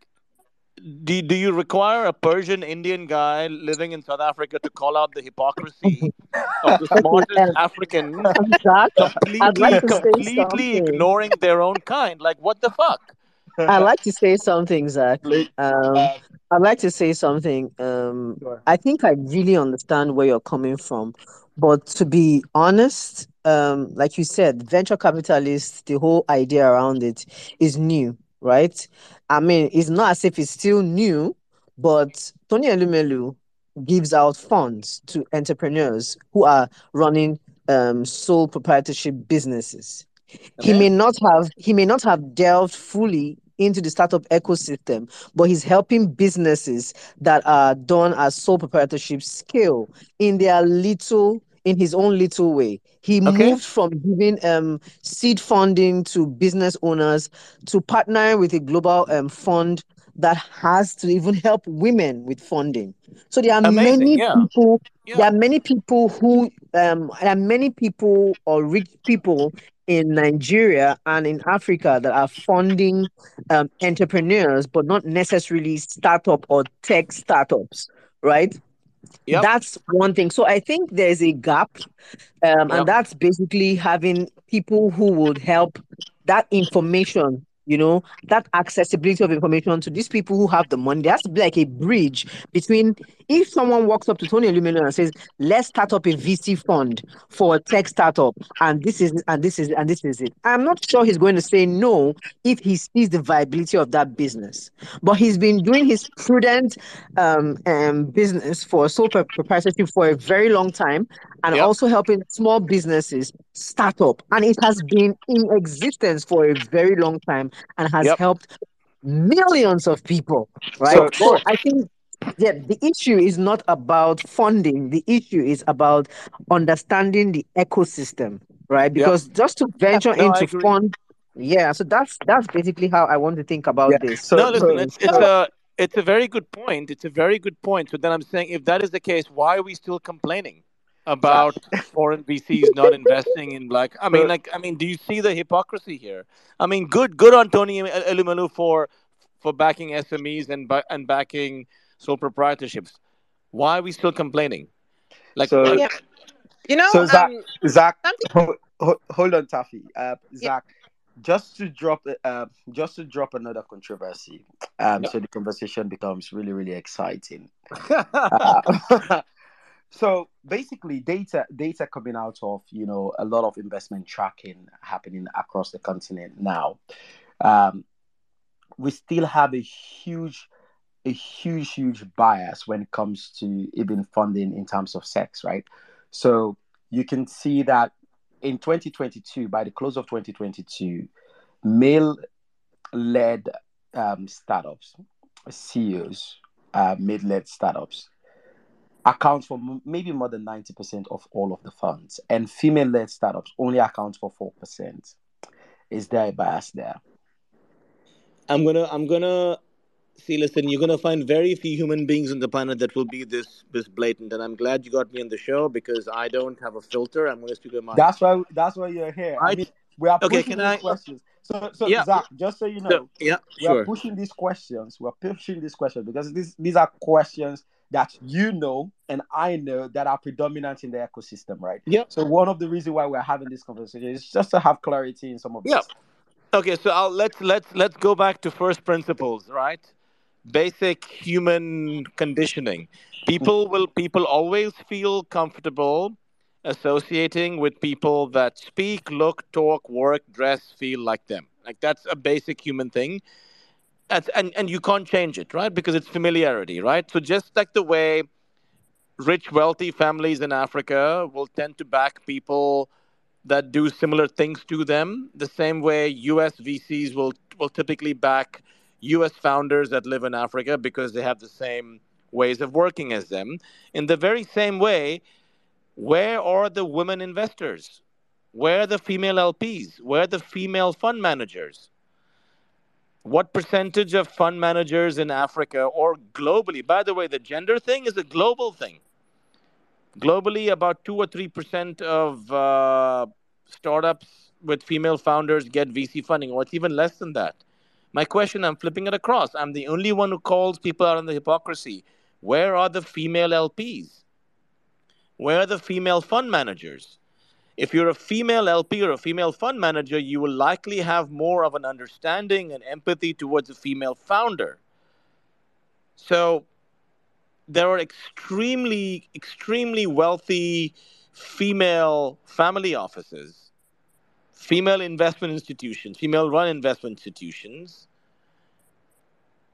do you require a Persian Indian guy living in South Africa to call out the hypocrisy of the smartest African completely ignoring their own kind? Like, what the fuck? I'd like to say something, Zach. Sure. I think I really understand where you're coming from. But to be honest, like you said, venture capitalists, the whole idea around it is new, right? I mean, it's not as if it's still new, but Tony Elumelu gives out funds to entrepreneurs who are running sole proprietorship businesses. Okay. He may not have delved fully into the startup ecosystem, but he's helping businesses that are done as sole proprietorship scale in his own little way. He moved from giving seed funding to business owners to partnering with a global fund that has to even help women with funding. So there are many people or rich people in Nigeria and in Africa that are funding entrepreneurs, but not necessarily startup or tech startups, right? Yep. That's one thing. So I think there's a gap, and that's basically having people who would help that information, you know, that accessibility of information to these people who have the money. There has to be like a bridge between, if someone walks up to Tony Illumino and says, let's start up a VC fund for a tech startup, and this is it. I'm not sure he's going to say no if he sees the viability of that business. But he's been doing his prudent business for sole proprietorship for a very long time, and also helping small businesses start up. And it has been in existence for a very long time and has helped millions of people, right? So I think that the issue is not about funding. The issue is about understanding the ecosystem, right? Because just to venture into fund, so that's basically how I want to think about this. It's a very good point. So then I'm saying, if that is the case, why are we still complaining about foreign VCs not investing in Black? I mean, do you see the hypocrisy here? I mean, good on Tony Elumelu for backing SMEs and backing sole proprietorships. Why are we still complaining? Zach, hold on, Taffy. Zach, just to drop another controversy, so the conversation becomes really, really exciting. So basically, data coming out of, you know, a lot of investment tracking happening across the continent now. We still have a huge bias when it comes to even funding in terms of sex, right? So you can see that in 2022, by the close of 2022, male-led startups, CEOs, male-led startups, accounts for maybe more than 90% of all of the funds, and female-led startups only account for 4%. Is there a bias there? I'm gonna see. Listen, you're gonna find very few human beings on the planet that will be this blatant. And I'm glad you got me on the show because I don't have a filter. I'm gonna speak with my. That's why you're here. We are pushing these questions. So Zach, just so you know, we are pushing these questions because these are questions that you know and I know that are predominant in the ecosystem, right? Yep. So one of the reasons why we're having this conversation is just to have clarity in some of this. Yeah. Okay, so let's go back to first principles, right? Basic human conditioning. People always feel comfortable associating with people that speak, look, talk, work, dress, feel like them. Like, that's a basic human thing. And you can't change it, right? Because it's familiarity, right? So just like the way rich, wealthy families in Africa will tend to back people that do similar things to them, the same way U.S. VCs will typically back U.S. founders that live in Africa because they have the same ways of working as them. In the very same way, where are the women investors? Where are the female LPs? Where are the female fund managers? What percentage of fund managers in Africa or globally? By the way, the gender thing is a global thing. Globally, about 2 or 3% of startups with female founders get VC funding, or it's even less than that. My question, I'm flipping it across. I'm the only one who calls people out on the hypocrisy. Where are the female LPs? Where are the female fund managers? If you're a female LP or a female fund manager, you will likely have more of an understanding and empathy towards a female founder. So there are extremely, extremely wealthy female family offices, female investment institutions, female-run investment institutions.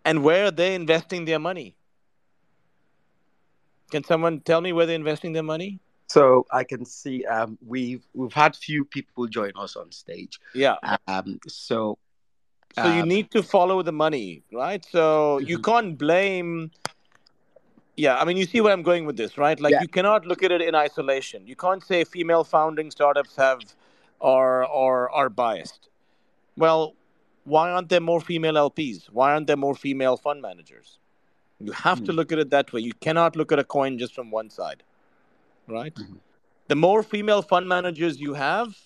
And where are they investing their money? Can someone tell me where they're investing their money? So I can see we've had few people join us on stage. Yeah. So you need to follow the money, right? So you can't blame. Yeah, I mean, you see where I'm going with this, right? Like, you cannot look at it in isolation. You can't say female founding startups are biased. Well, why aren't there more female LPs? Why aren't there more female fund managers? You have to look at it that way. You cannot look at a coin just from one side, right? The more female fund managers you have,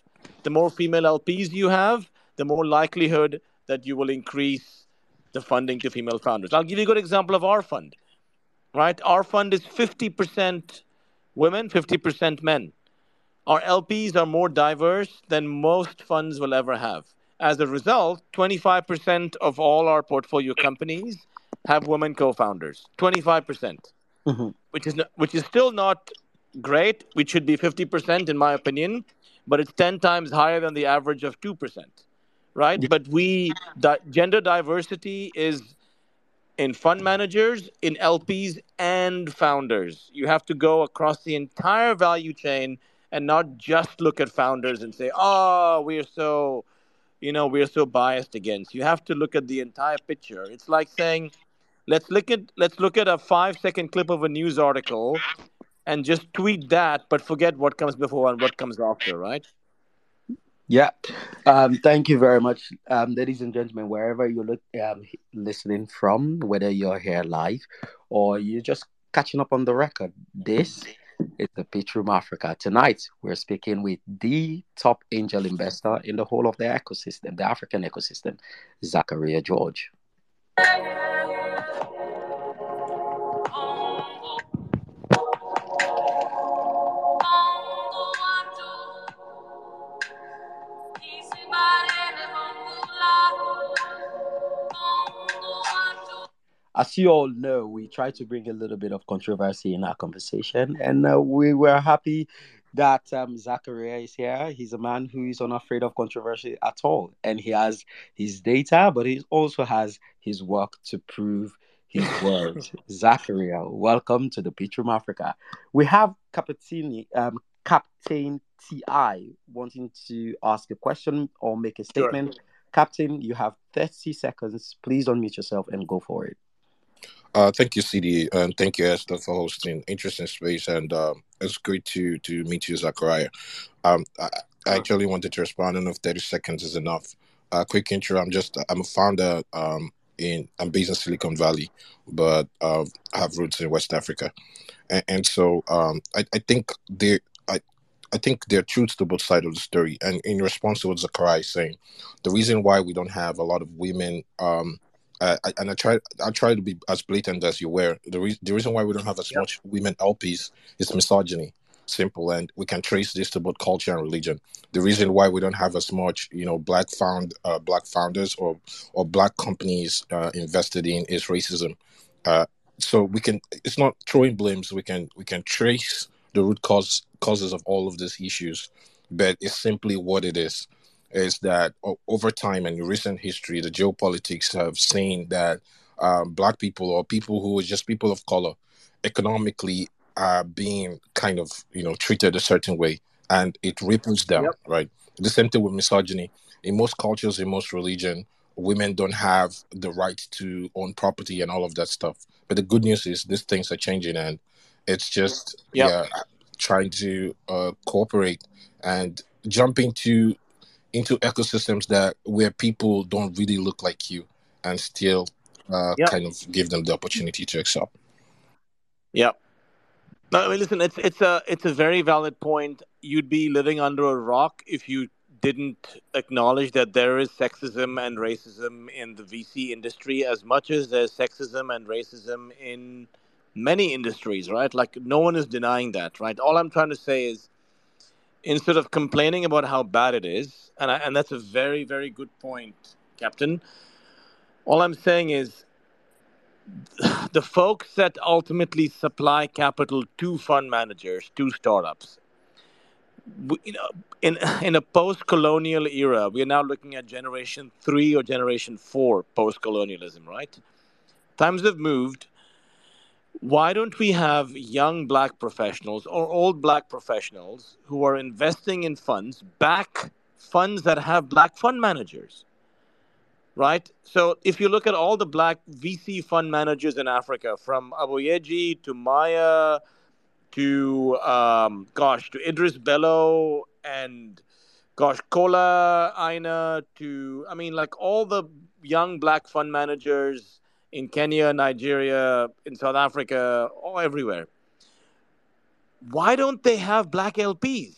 the more female LPs you have, the more likelihood that you will increase the funding to female founders. I'll give you a good example of our fund, right? Our fund is 50% women, 50% men. Our LPs are more diverse than most funds will ever have. As a result, 25% of all our portfolio companies have women co-founders, 25%, which is still not great. Which should be 50%, in my opinion, but it's 10 times higher than the average of 2%, right? Yeah. But gender diversity is in fund managers, in LPs, and founders. You have to go across the entire value chain and not just look at founders and say, oh, we are so biased against. You have to look at the entire picture. It's like saying, let's look at a 5-second clip of a news article and just tweet that, but forget what comes before and what comes after, right? Yeah. Thank you very much. Ladies and gentlemen, wherever you're listening from, whether you're here live or you're just catching up on the record, this is the Pitch Room Africa. Tonight, we're speaking with the top angel investor in the whole of the ecosystem, the African ecosystem, Zachariah George. As you all know, we try to bring a little bit of controversy in our conversation, and we were happy that Zachariah is here. He's a man who is unafraid of controversy at all, and he has his data, but he also has his work to prove his words. Zachariah, welcome to the Pitch Room Africa. We have Captain T.I. wanting to ask a question or make a statement. Sure. Captain, you have 30 seconds. Please unmute yourself and go for it. Thank you, CD, and thank you, Esther, for hosting Interesting Space, and it's great to meet you, Zachariah. I actually wanted to respond. I don't know if 30 seconds is enough. Quick intro, I'm a founder, I'm based in Silicon Valley, but I have roots in West Africa. And so I think there are truths to both sides of the story. And in response to what Zachariah is saying, the reason why we don't have a lot of women, I try to be as blatant as you were. The reason why we don't have as much women LPs is misogyny, simple, and we can trace this to both culture and religion. The reason why we don't have as much, black founders or black companies invested in is racism. So it's not throwing blames. We can trace the root causes of all of these issues, but it's simply what it is. Is that over time and in recent history, the geopolitics have seen that black people or people who are just people of color economically are being kind of, treated a certain way, and it ripples down, right? The same thing with misogyny. In most cultures, in most religion, women don't have the right to own property and all of that stuff. But the good news is these things are changing, and it's just trying to cooperate and jump into ecosystems where people don't really look like you, and still kind of give them the opportunity to excel. Yeah. No, I mean, listen, it's a very valid point. You'd be living under a rock if you didn't acknowledge that there is sexism and racism in the VC industry as much as there's sexism and racism in many industries, right? Like, no one is denying that, right? All I'm trying to say is, instead of complaining about how bad it is, and that's a very, very good point, Captain, all I'm saying is the folks that ultimately supply capital to fund managers, to startups, in a post-colonial era, we are now looking at generation 3 or generation 4 post-colonialism, right? Times have moved. Why don't we have young black professionals or old black professionals who are investing in funds, back funds that have black fund managers, right? So if you look at all the black VC fund managers in Africa, from Aboyeji to Maya to Idris Bello and gosh, Kola, Aina, to, I mean, like all the young black fund managers in Kenya, Nigeria, in South Africa, all everywhere. Why don't they have black LPs?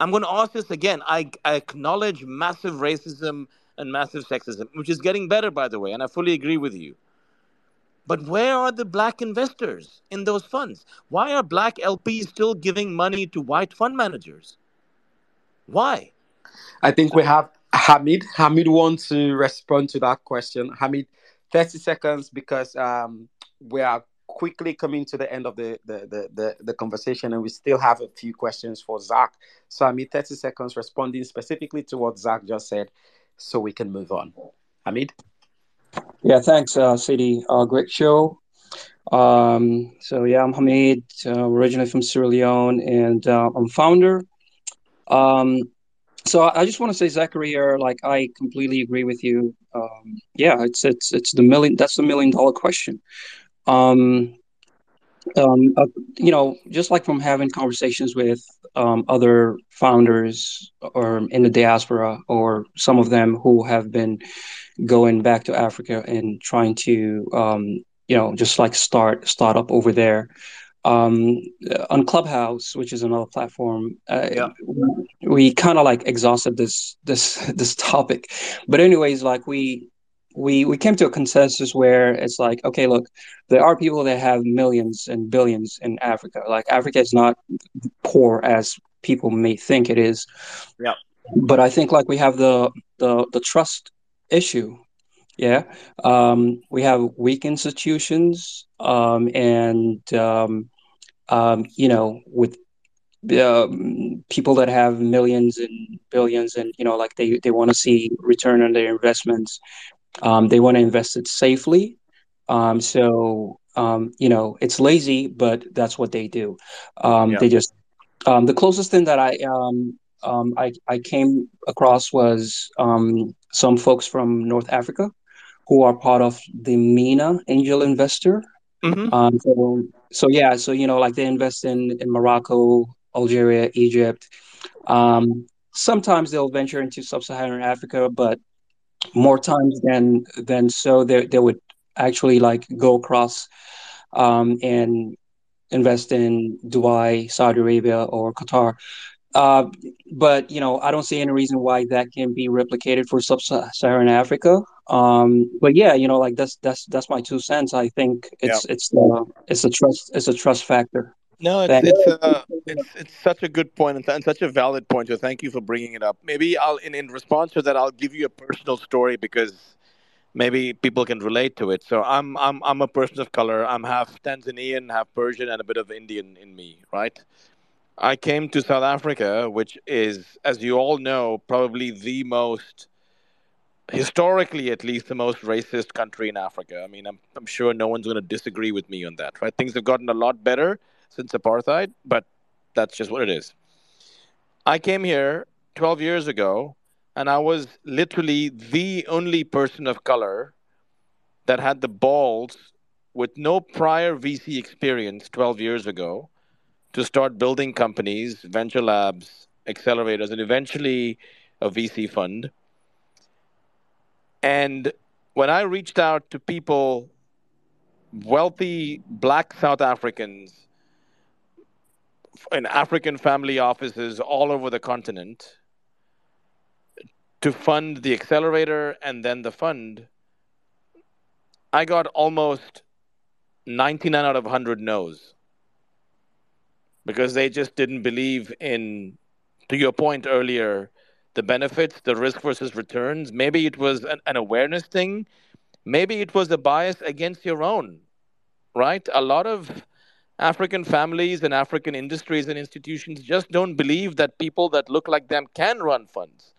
I'm going to ask this again. I acknowledge massive racism and massive sexism, which is getting better, by the way, and I fully agree with you. But where are the black investors in those funds? Why are black LPs still giving money to white fund managers? Why? I think we have Hamid. Hamid wants to respond to that question. Hamid, 30 seconds, because we are quickly coming to the end of the conversation, and we still have a few questions for Zach. So Hamid, 30 seconds, responding specifically to what Zach just said, so we can move on. Hamid? Yeah, thanks, Sidi. Great show. I'm Hamid, originally from Sierra Leone, and I'm founder. So I just want to say, Zachariah, like, I completely agree with you. It's the $1 million question. Just like from having conversations with other founders or in the diaspora, or some of them who have been going back to Africa and trying to, just like start up over there. On Clubhouse, which is another platform, we kind of like exhausted this topic. But anyways, like we came to a consensus where it's like, okay, look, there are people that have millions and billions in Africa. Like, Africa is not poor as people may think it is. Yeah. But I think, like, we have the trust issue. Yeah. We have weak institutions, with people that have millions and billions, and, like, they want to see return on their investments. They want to invest it safely. It's lazy, but that's what they do. They just, the closest thing that I came across was some folks from North Africa who are part of the MENA angel investor. Mm-hmm. They invest in Morocco, Algeria, Egypt. Sometimes they'll venture into sub-Saharan Africa, but more times than so, they would actually like go across and invest in Dubai, Saudi Arabia, or Qatar. But I don't see any reason why that can be replicated for sub-Saharan Africa. That's my 2 cents. I think it's a trust factor. No, it's such a good point and such a valid point. So thank you for bringing it up. Maybe I'll, in response to that, I'll give you a personal story, because maybe people can relate to it. So I'm a person of color. I'm half Tanzanian, half Persian, and a bit of Indian in me, right? I came to South Africa, which is, as you all know, probably the most, historically at least, the most racist country in Africa. I mean, I'm sure no one's going to disagree with me on that, right? Things have gotten a lot better since apartheid, but that's just what it is. I came here 12 years ago, and I was literally the only person of color that had the balls, with no prior VC experience 12 years ago, to start building companies, venture labs, accelerators, and eventually a VC fund. And when I reached out to people, wealthy black South Africans, in African family offices all over the continent, to fund the accelerator and then the fund, I got almost 99 out of 100 no's, because they just didn't believe in, to your point earlier, the benefits, the risk versus returns. Maybe it was an awareness thing. Maybe it was a bias against your own, right? A lot of African families and African industries and institutions just don't believe that people that look like them can run funds.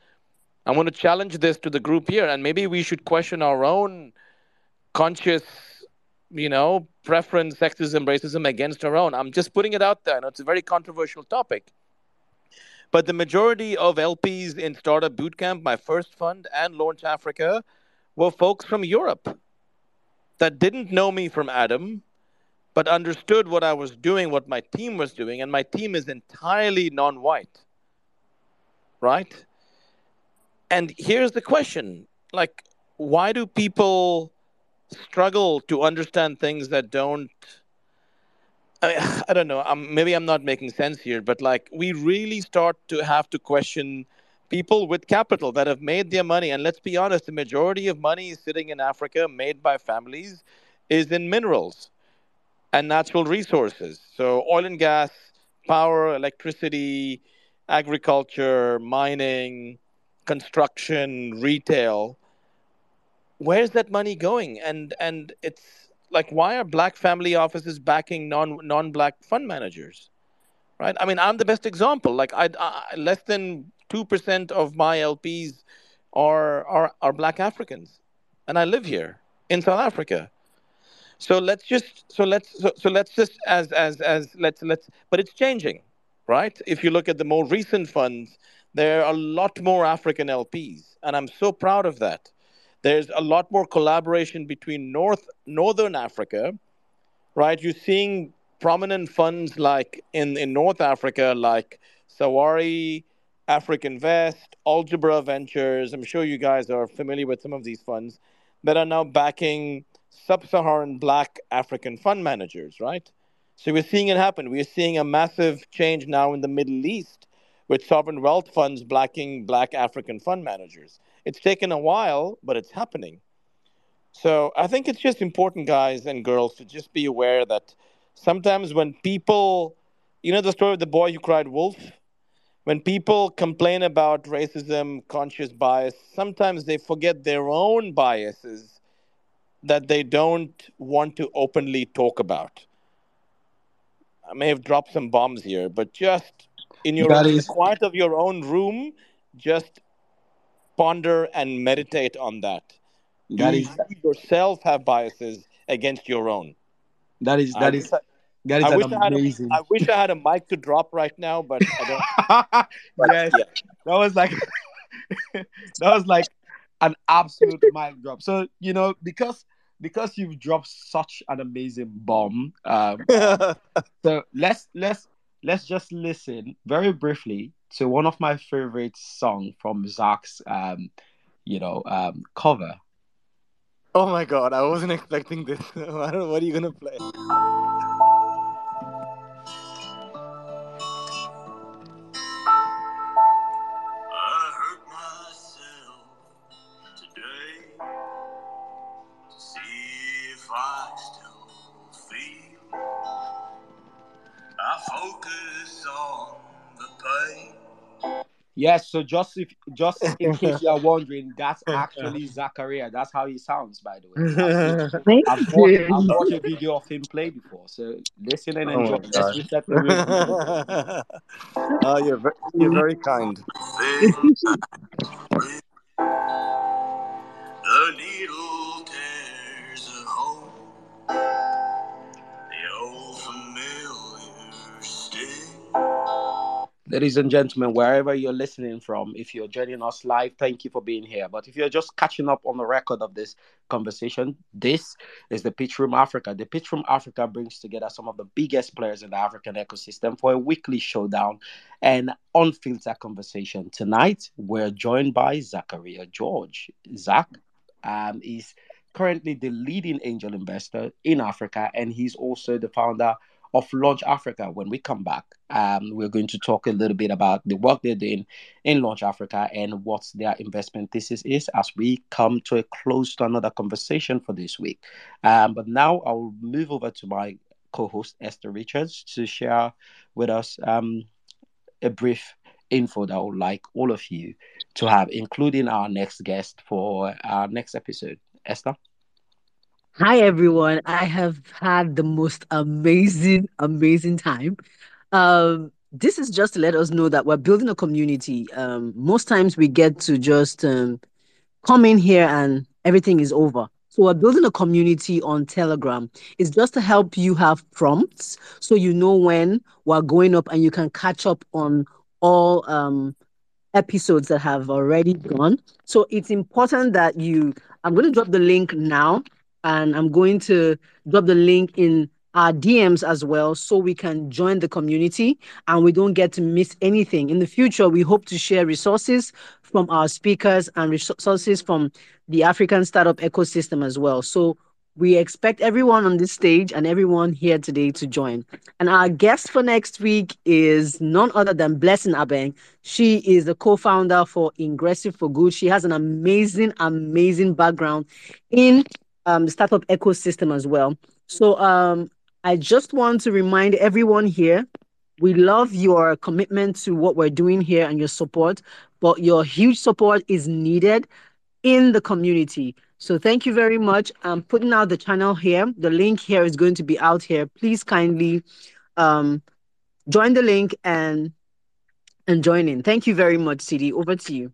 I want to challenge this to the group here, and maybe we should question our own conscious, preference, sexism, racism against our own. I'm just putting it out there. I know it's a very controversial topic. But the majority of LPs in Startup Bootcamp, my first fund, and Launch Africa were folks from Europe that didn't know me from Adam, but understood what I was doing, what my team was doing, and my team is entirely non-white. right? And here's the question, like, why do people struggle to understand things that don't, I don't know, maybe I'm not making sense here, but like, we really start to have to question people with capital that have made their money. And let's be honest, the majority of money sitting in Africa made by families is in minerals and natural resources. So oil and gas, power, electricity, agriculture, mining, construction, retail. Where's that money going? And it's like, why are black family offices backing non-black fund managers, right? I mean, I'm the best example. Like, I less than 2% of my LPs are black Africans, and I live here in South Africa. But it's changing, right? If you look at the more recent funds, there are a lot more African LPs, and I'm so proud of that. There's a lot more collaboration between Northern Africa, right? You're seeing prominent funds like in North Africa, like Sawari, AfricanVest, Algebra Ventures. I'm sure you guys are familiar with some of these funds that are now backing sub-Saharan black African fund managers, right? So we're seeing it happen. We're seeing a massive change now in the Middle East with sovereign wealth funds backing black African fund managers. It's taken a while, but it's happening. So I think it's just important, guys and girls, to just be aware that sometimes when people, you know the story of the boy who cried wolf? When people complain about racism, conscious bias, sometimes they forget their own biases that they don't want to openly talk about. I may have dropped some bombs here, but just in the quiet of your own room, just ponder and meditate on that. Do you yourself have biases against your own? That is amazing. I wish I had a mic to drop right now, but I don't. Yes, yeah. That was like an absolute mic drop. So, you know, because you've dropped such an amazing bomb. So let's just listen very briefly to one of my favorite songs from Zach's, cover. Oh my God, I wasn't expecting this. I don't know, what are you gonna play? Yes, so just in case you're wondering, that's actually Zachariah. That's how he sounds, by the way. I've watched a video of him play before, so listen and enjoy. Oh, you're very kind. The needle tears a hole. The old familiar sting. Ladies and gentlemen, wherever you're listening from, if you're joining us live, thank you for being here. But if you're just catching up on the record of this conversation, this is the Pitch Room Africa. The Pitch Room Africa brings together some of the biggest players in the African ecosystem for a weekly showdown and unfiltered conversation. Tonight, we're joined by Zachariah George. Zach is currently the leading angel investor in Africa, and he's also the founder of Launch Africa. When we come back, we're going to talk a little bit about the work they're doing in Launch Africa and what their investment thesis is as we come to a close to another conversation for this week. But now I'll move over to my co-host, Esther Richards, to share with us a brief info that I would like all of you to have, including our next guest for our next episode. Esther? Hi, everyone. I have had the most amazing time. This is just to let us know that we're building a community. Most times we get to just come in here and everything is over. So we're building a community on Telegram. It's just to help you have prompts so you know when we're going up and you can catch up on all episodes that have already gone. So it's important that I'm going to drop the link now. And I'm going to drop the link in our DMs as well, so we can join the community and we don't get to miss anything. In the future, we hope to share resources from our speakers and resources from the African startup ecosystem as well. So we expect everyone on this stage and everyone here today to join. And our guest for next week is none other than Blessing Abeng. She is the co-founder for Ingressive for Good. She has an amazing, amazing background in the startup ecosystem as well. So I just want to remind everyone here, we love your commitment to what we're doing here and your support, but your huge support is needed in the community. So thank you very much. I'm putting out the channel here. The link here is going to be out here. Please kindly join the link and join in. Thank you very much, CD. Over to you.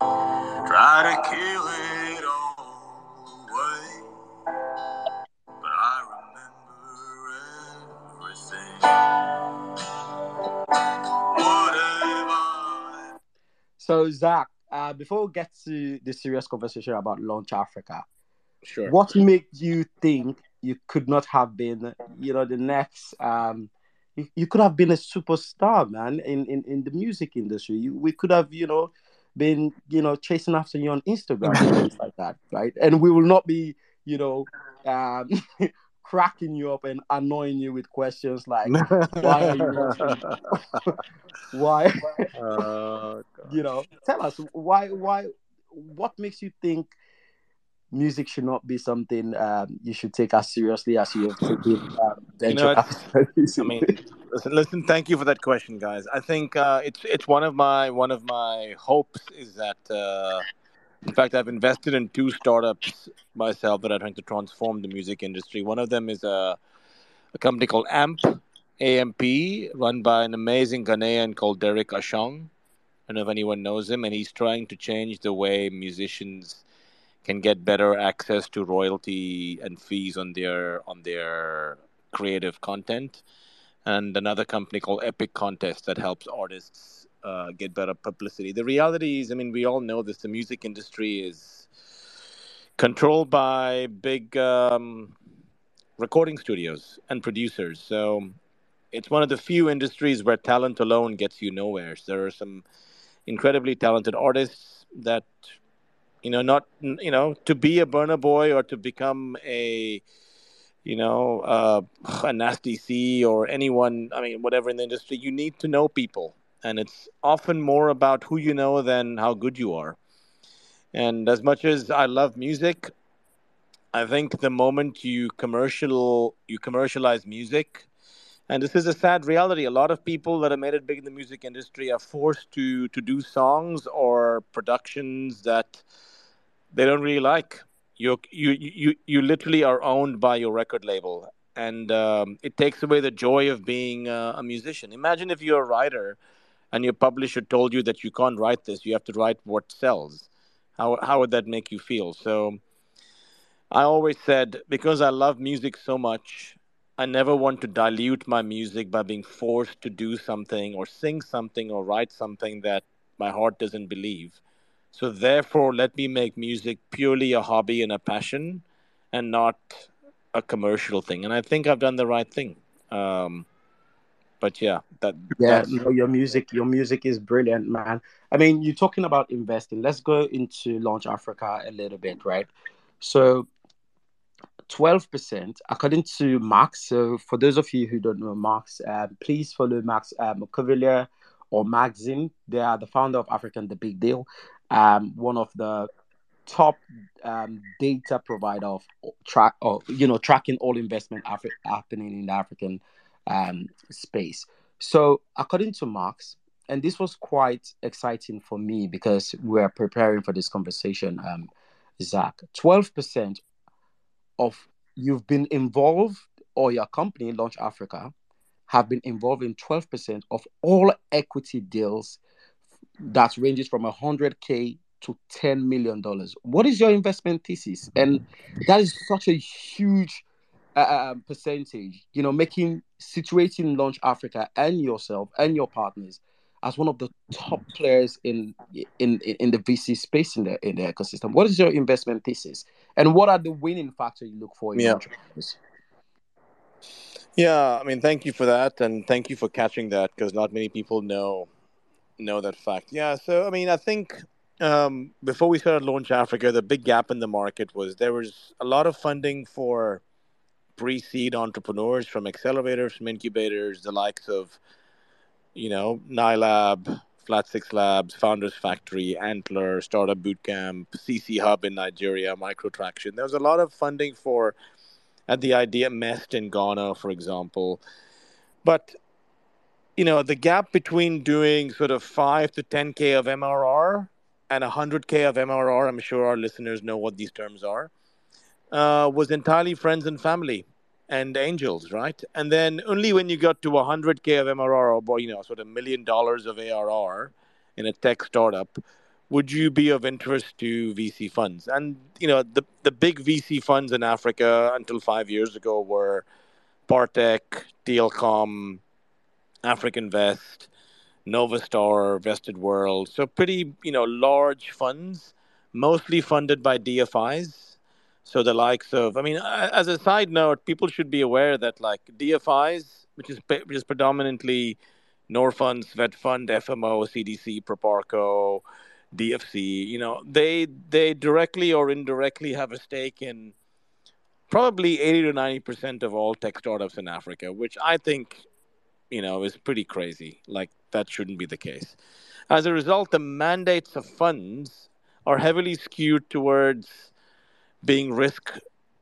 Try to kill it all away, but I remember everything. So Zach, before we get to the serious conversation about Launch Africa, sure, what made you think you could not have been, you know, the next, you could have been a superstar, man, in the music industry. We could have, you know, been, you know, chasing after you on Instagram and things like that, right? And we will not be, you know, cracking you up and annoying you with questions like, why are you watching? Why? You know, tell us why, what makes you think music should not be something you should take as seriously as you have taken venture capitalism? I mean, listen, thank you for that question, guys. I think it's one of my hopes is that in fact, I've invested in two startups myself that are trying to transform the music industry. One of them is a company called AMP, run by an amazing Ghanaian called Derek Ashong. I don't know if anyone knows him, and he's trying to change the way musicians can get better access to royalty and fees on their creative content. And another company called Epic Contest that helps artists get better publicity. The reality is, I mean, we all know this, the music industry is controlled by big recording studios and producers. So it's one of the few industries where talent alone gets you nowhere. So there are some incredibly talented artists that, you know, not, you know, to be a burner boy or to become a, you know, a Nasty C or anyone, I mean, whatever in the industry, you need to know people. And it's often more about who you know than how good you are. And as much as I love music, I think the moment you commercialize music, and this is a sad reality, a lot of people that have made it big in the music industry are forced to do songs or productions that they don't really like. You literally are owned by your record label. And it takes away the joy of being a musician. Imagine if you're a writer, and your publisher told you that you can't write this, you have to write what sells. How would that make you feel? So I always said, because I love music so much, I never want to dilute my music by being forced to do something or sing something or write something that my heart doesn't believe. So therefore, let me make music purely a hobby and a passion and not a commercial thing. And I think I've done the right thing. But yeah, no, your music is brilliant, man. I mean, you're talking about investing. Let's go into Launch Africa a little bit, right? So 12%, according to Max. So for those of you who don't know Max, please follow Max Cavalier or Maxim. They are the founder of African The Big Deal, one of the top data provider of tracking all investment happening in the African space. So according to Max, and this was quite exciting for me because we're preparing for this conversation, Zach, 12% of you've been involved, or your company, Launch Africa, have been involved in 12% of all equity deals that ranges from $100K to $10 million. What is your investment thesis? And that is such a huge percentage, you know, situating Launch Africa and yourself and your partners as one of the top players in the VC space in the ecosystem. What is your investment thesis? And what are the winning factors you look for in entrepreneurs? Yeah, I mean, thank you for that, and thank you for catching that, because not many people know that fact. Yeah, so I mean, I think before we started Launch Africa, the big gap in the market was there was a lot of funding for pre-seed entrepreneurs from accelerators, from incubators, the likes of, NILAB, Flat 6 Labs, Founders Factory, Antler, Startup Bootcamp, CC Hub in Nigeria, Microtraction. There was a lot of funding for at the idea Mest in Ghana, for example. But, the gap between doing sort of 5 to 10K of MRR and 100K of MRR, I'm sure our listeners know what these terms are, was entirely friends and family and angels, right? And then only when you got to 100K of MRR or, sort of $1 million of ARR in a tech startup, would you be of interest to VC funds? And, the big VC funds in Africa until 5 years ago were Partech, Telecom, AfricanVest, Novastar, Vested World. So pretty, large funds, mostly funded by DFIs. So the likes of, as a side note, people should be aware that like DFIs, which is predominantly Norfund, Swedfund, FMO, CDC, Proparco, DFC, they directly or indirectly have a stake in probably 80 to 90% of all tech startups in Africa, which I think, is pretty crazy. Like, that shouldn't be the case. As a result, the mandates of funds are heavily skewed towards being risk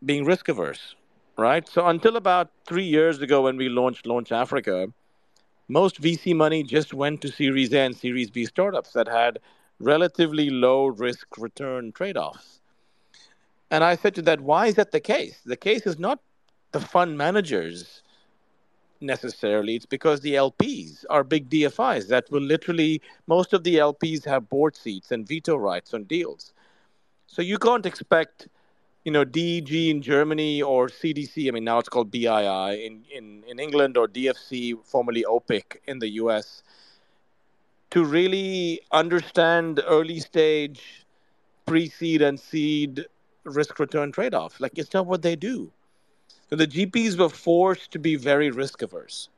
averse, right? So until about 3 years ago when we launched Launch Africa, most VC money just went to Series A and Series B startups that had relatively low risk return trade-offs. And I said to that, why is that the case? The case is not the fund managers necessarily. It's because the LPs are big DFIs that will literally, most of the LPs have board seats and veto rights on deals. So you can't expect, DEG in Germany or CDC, now it's called BII in England, or DFC, formerly OPIC in the US, to really understand early stage pre-seed and seed risk return trade-off. Like, it's not what they do. So the GPs were forced to be very risk averse.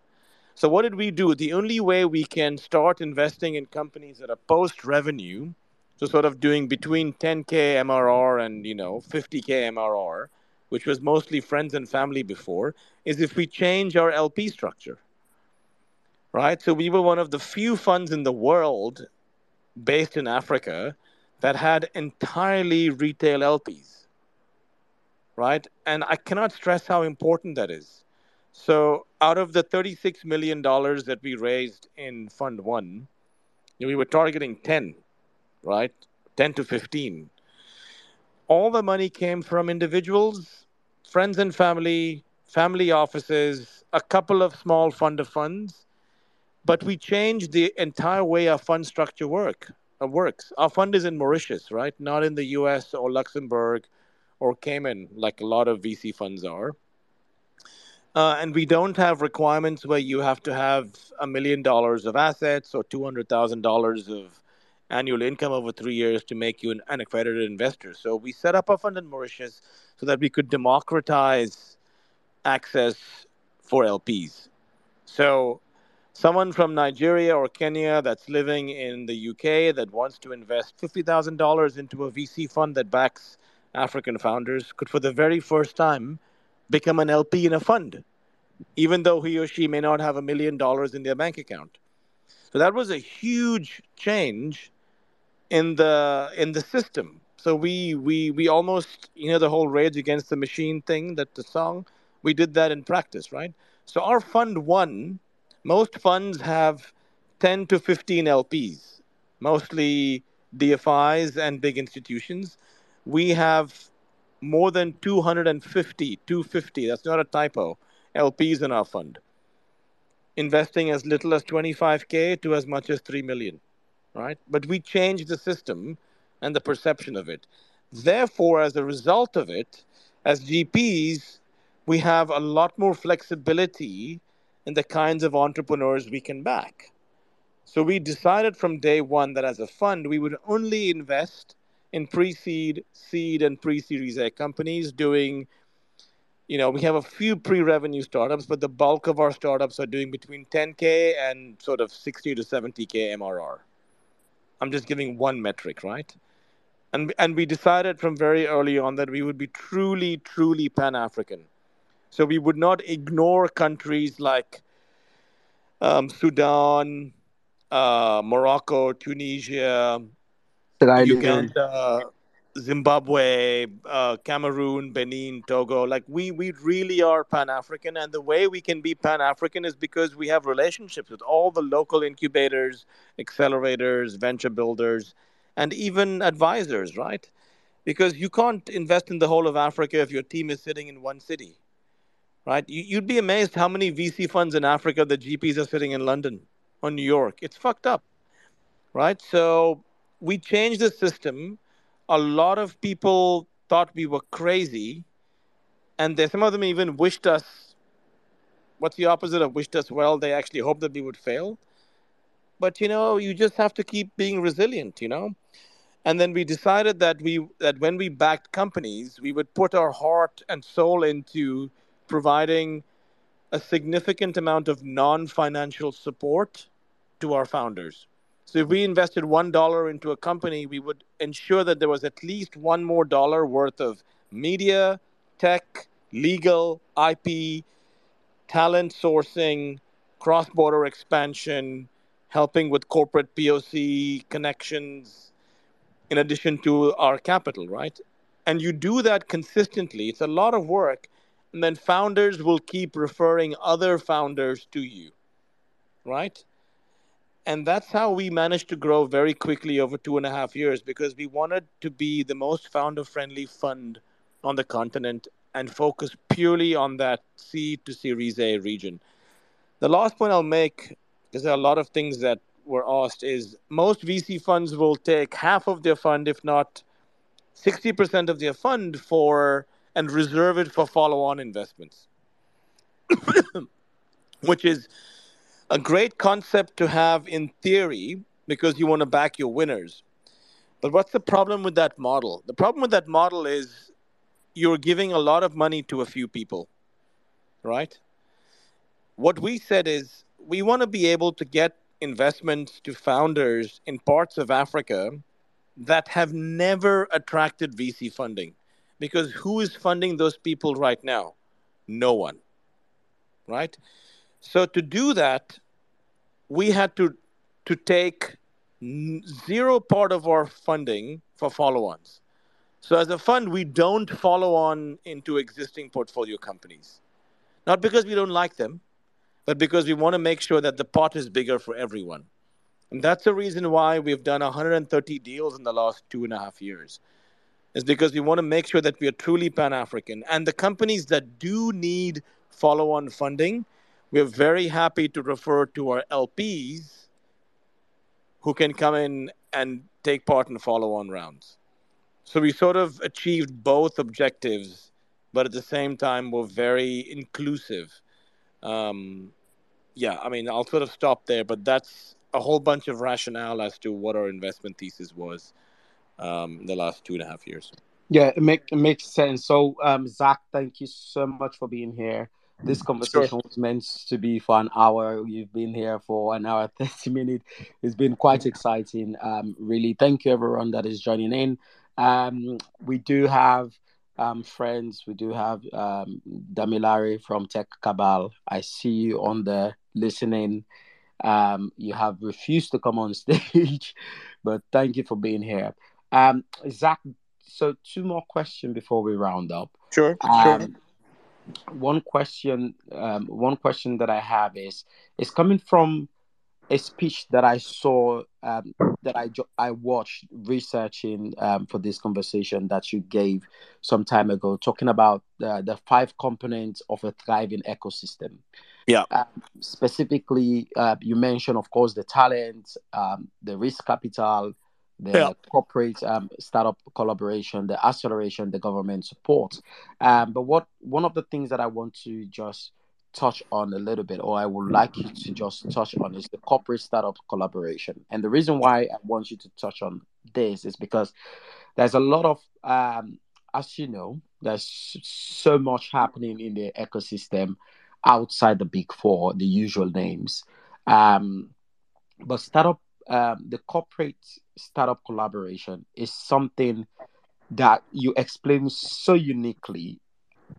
So what did we do? The only way we can start investing in companies that are post-revenue, so sort of doing between 10K MRR and, 50K MRR, which was mostly friends and family before, is if we change our LP structure. Right, so we were one of the few funds in the world based in Africa that had entirely retail LPs, right? And I cannot stress how important that is. So out of the $36 million that we raised in Fund 1, we were targeting 10, right? 10 to 15. All the money came from individuals, friends and family, family offices, a couple of small fund of funds. But we changed the entire way our fund structure works. Our fund is in Mauritius, right? Not in the US or Luxembourg or Cayman, like a lot of VC funds are. And we don't have requirements where you have to have $1 million of assets or $200,000 of annual income over 3 years to make you an accredited investor. So we set up a fund in Mauritius so that we could democratize access for LPs. So someone from Nigeria or Kenya that's living in the UK that wants to invest $50,000 into a VC fund that backs African founders could, for the very first time, become an LP in a fund, even though he or she may not have $1 million in their bank account. So that was a huge change in the system. So we almost, the whole Rage Against the Machine thing, that the song, we did that in practice, right? So our Fund 1. Most funds have 10 to 15 LPs, mostly DFIs and big institutions. We have more than 250, that's not a typo, LPs in our fund, investing as little as 25K to as much as 3 million, right? But we changed the system and the perception of it. Therefore, as a result of it, as GPs, we have a lot more flexibility and the kinds of entrepreneurs we can back. So we decided from day one that as a fund, we would only invest in pre-seed, seed, and pre-series A companies doing, You know, we have a few pre-revenue startups, but the bulk of our startups are doing between 10K and sort of 60 to 70K MRR. I'm just giving one metric, right? And we decided from very early on that we would be truly, truly Pan-African. So we would not ignore countries like Sudan, Morocco, Tunisia, Uganda, Zimbabwe, Cameroon, Benin, Togo. Like we really are Pan-African. And the way we can be Pan-African is because we have relationships with all the local incubators, accelerators, venture builders, and even advisors, right? Because you can't invest in the whole of Africa if your team is sitting in one city, right? You'd be amazed how many VC funds in Africa the GPs are sitting in London or New York. It's fucked up, right? So we changed the system. A lot of people thought we were crazy, and some of them even wished us, what's the opposite of wished us well? They actually hoped that we would fail. But, you know, you just have to keep being resilient, you know. And then we decided that when we backed companies, we would put our heart and soul into providing a significant amount of non-financial support to our founders. So if we invested $1 into a company, we would ensure that there was at least one more dollar worth of media, tech, legal, IP, talent sourcing, cross-border expansion, helping with corporate POC connections, in addition to our capital, right? And you do that consistently. It's a lot of work. And then founders will keep referring other founders to you, right? And that's how we managed to grow very quickly over 2.5 years, because we wanted to be the most founder-friendly fund on the continent and focus purely on that C to Series A region. The last point I'll make, because there are a lot of things that were asked, is most VC funds will take half of their fund, if not 60% of their fund, and reserve it for follow-on investments, which is a great concept to have in theory because you want to back your winners. But what's the problem with that model? The problem with that model is you're giving a lot of money to a few people, right? What we said is we want to be able to get investments to founders in parts of Africa that have never attracted VC funding. Because who is funding those people right now? No one, right? So to do that, we had to take zero part of our funding for follow-ons. So as a fund, we don't follow on into existing portfolio companies. Not because we don't like them, but because we want to make sure that the pot is bigger for everyone. And that's the reason why we've done 130 deals in the last 2.5 years. Is because we want to make sure that we are truly Pan-African. And the companies that do need follow-on funding, we're very happy to refer to our LPs who can come in and take part in follow-on rounds. So we sort of achieved both objectives, but at the same time, we're very inclusive. I'll sort of stop there, but that's a whole bunch of rationale as to what our investment thesis was. The last 2.5 years. Yeah, it makes sense. So, Zach, thank you so much for being here. This conversation was meant to be for an hour. You've been here for an hour, 30 minutes. It's been quite exciting, really. Thank you, everyone that is joining in. We do have friends. We do have Damilare from Tech Cabal. I see you on the listening. You have refused to come on stage, but thank you for being here. Zach, so two more questions before we round up. Sure. One question that I have is coming from a speech that I saw that I watched researching for this conversation that you gave some time ago, talking about the five components of a thriving ecosystem. Yeah. Specifically, you mentioned, of course, the talent, the risk capital, the corporate startup collaboration, the acceleration, the government support. But one of the things that I want to just touch on a little bit, or I would like you to just touch on, is the corporate startup collaboration. And the reason why I want you to touch on this is because there's a lot of as you know, there's so much happening in the ecosystem outside the big four, the usual names. But startup, the corporate startup collaboration is something that you explain so uniquely.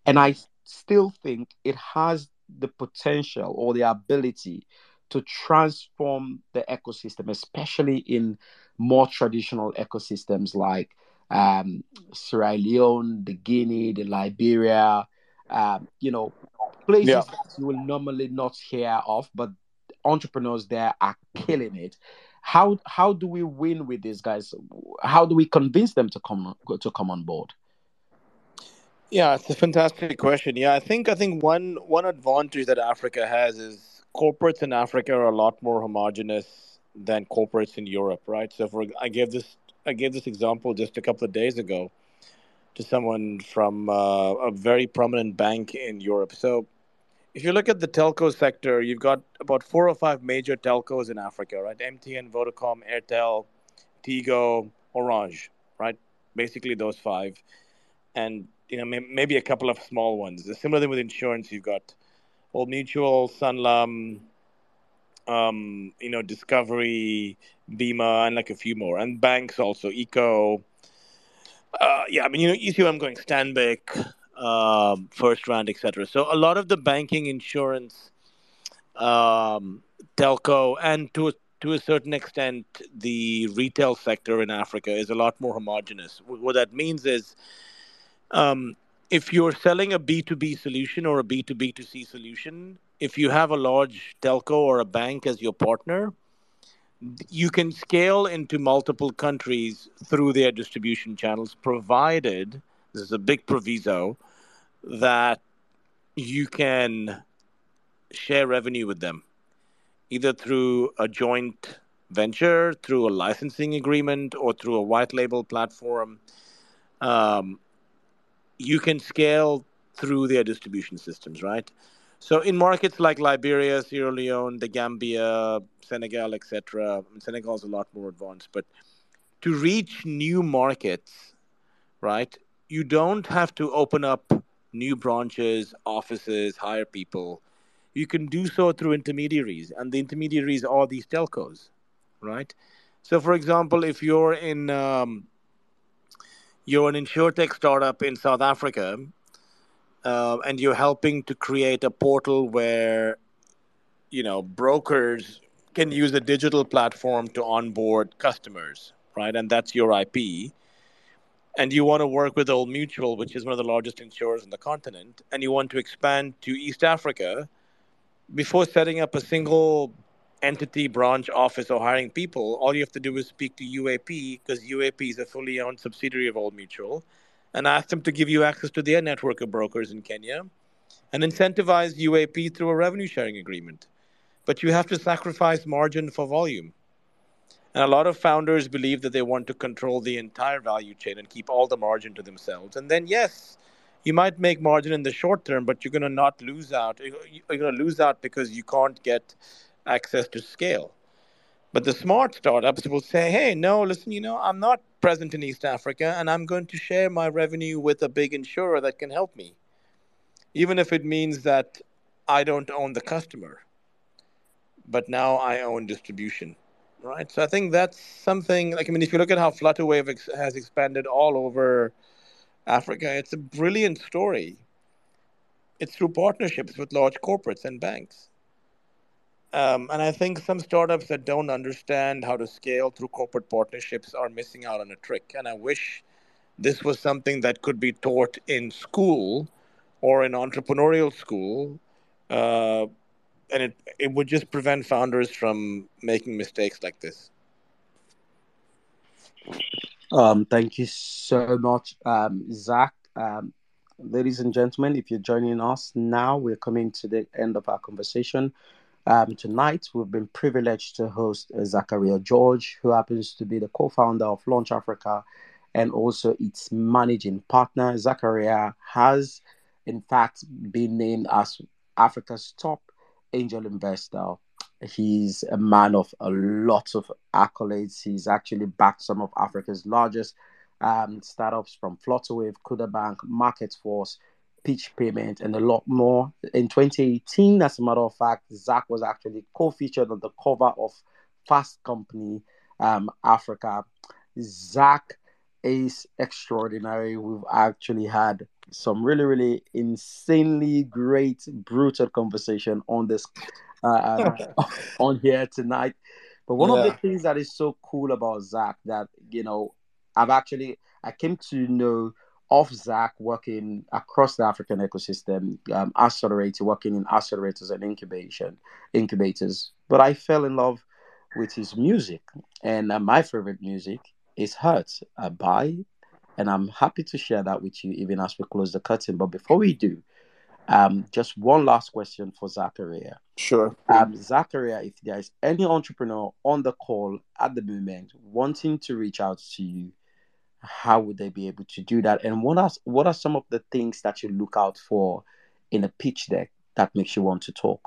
And I still think it has the potential or the ability to transform the ecosystem, especially in more traditional ecosystems like Sierra Leone, the Guinea, the Liberia, you know, places that you will normally not hear of, but entrepreneurs there are killing it. How do we win with these guys? How do we convince them to come on board? Yeah, it's a fantastic question. Yeah, I think one advantage that Africa has is corporates in Africa are a lot more homogenous than corporates in Europe, right? So I gave this example just a couple of days ago to someone from a very prominent bank in Europe. So if you look at the telco sector, you've got about 4 or 5 major telcos in Africa, right? MTN, Vodacom, Airtel, Tigo, Orange, right? Basically those 5. And, you know, maybe a couple of small ones. Similarly with insurance, you've got Old Mutual, Sanlam, you know, Discovery, Bima, and like a few more, and banks also, Eco. Yeah, I mean, you know, you see where I'm going, Stanbic, First Round, etc. So a lot of the banking, insurance, telco, and to a certain extent, the retail sector in Africa is a lot more homogenous. What that means is, if you're selling a B2B solution or a B2B2C solution, if you have a large telco or a bank as your partner, you can scale into multiple countries through their distribution channels, provided, this is a big proviso, that you can share revenue with them, either through a joint venture, through a licensing agreement, or through a white label platform. You can scale through their distribution systems, right? So in markets like Liberia, Sierra Leone, the Gambia, Senegal, etc. Senegal is a lot more advanced. But to reach new markets, right, you don't have to open up new branches, offices, hire people. You can do so through intermediaries. And the intermediaries are these telcos, right? So, for example, if you're an insurtech startup in South Africa, and you're helping to create a portal where, you know, brokers can use a digital platform to onboard customers, right? And that's your IP. And you want to work with Old Mutual, which is one of the largest insurers on the continent, and you want to expand to East Africa. Before setting up a single entity, branch, office, or hiring people, all you have to do is speak to UAP, because UAP is a fully owned subsidiary of Old Mutual, and ask them to give you access to their network of brokers in Kenya and incentivize UAP through a revenue-sharing agreement. But you have to sacrifice margin for volume. And a lot of founders believe that they want to control the entire value chain and keep all the margin to themselves. And then, yes, you might make margin in the short term, but you're going to not lose out. You're going to lose out because you can't get access to scale. But the smart startups will say, hey, no, listen, you know, I'm not present in East Africa, and I'm going to share my revenue with a big insurer that can help me, even if it means that I don't own the customer, but now I own distribution, right? So I think that's something, like, I mean, if you look at how Flutterwave has expanded all over Africa, it's a brilliant story. It's through partnerships with large corporates and banks. And I think some startups that don't understand how to scale through corporate partnerships are missing out on a trick. And I wish this was something that could be taught in school or in entrepreneurial school. And it would just prevent founders from making mistakes like this. Thank you so much, Zach. Ladies and gentlemen, if you're joining us now, we're coming to the end of our conversation. Tonight, we've been privileged to host Zachariah George, who happens to be the co-founder of Launch Africa and also its managing partner. Zachariah has, in fact, been named as Africa's top angel investor. He's a man of a lot of accolades. He's actually backed some of Africa's largest startups from Flutterwave, Kudabank, Market Force, Pitch Payment, and a lot more. In 2018, as a matter of fact, Zach was actually co-featured on the cover of Fast Company Africa. Zach is extraordinary. We've actually had some really, really insanely great, brutal conversation on this on here tonight. But one of the things that is so cool about Zach that, you know, I came to know of Zach working across the African ecosystem, working in accelerators and incubators. But I fell in love with his music, and my favorite music is Hurt by, and I'm happy to share that with you even as we close the curtain. But before we do, just one last question for Zachariah. Sure. Zachariah, if there is any entrepreneur on the call at the moment wanting to reach out to you, how would they be able to do that? And what are some of the things that you look out for in a pitch deck that makes you want to talk?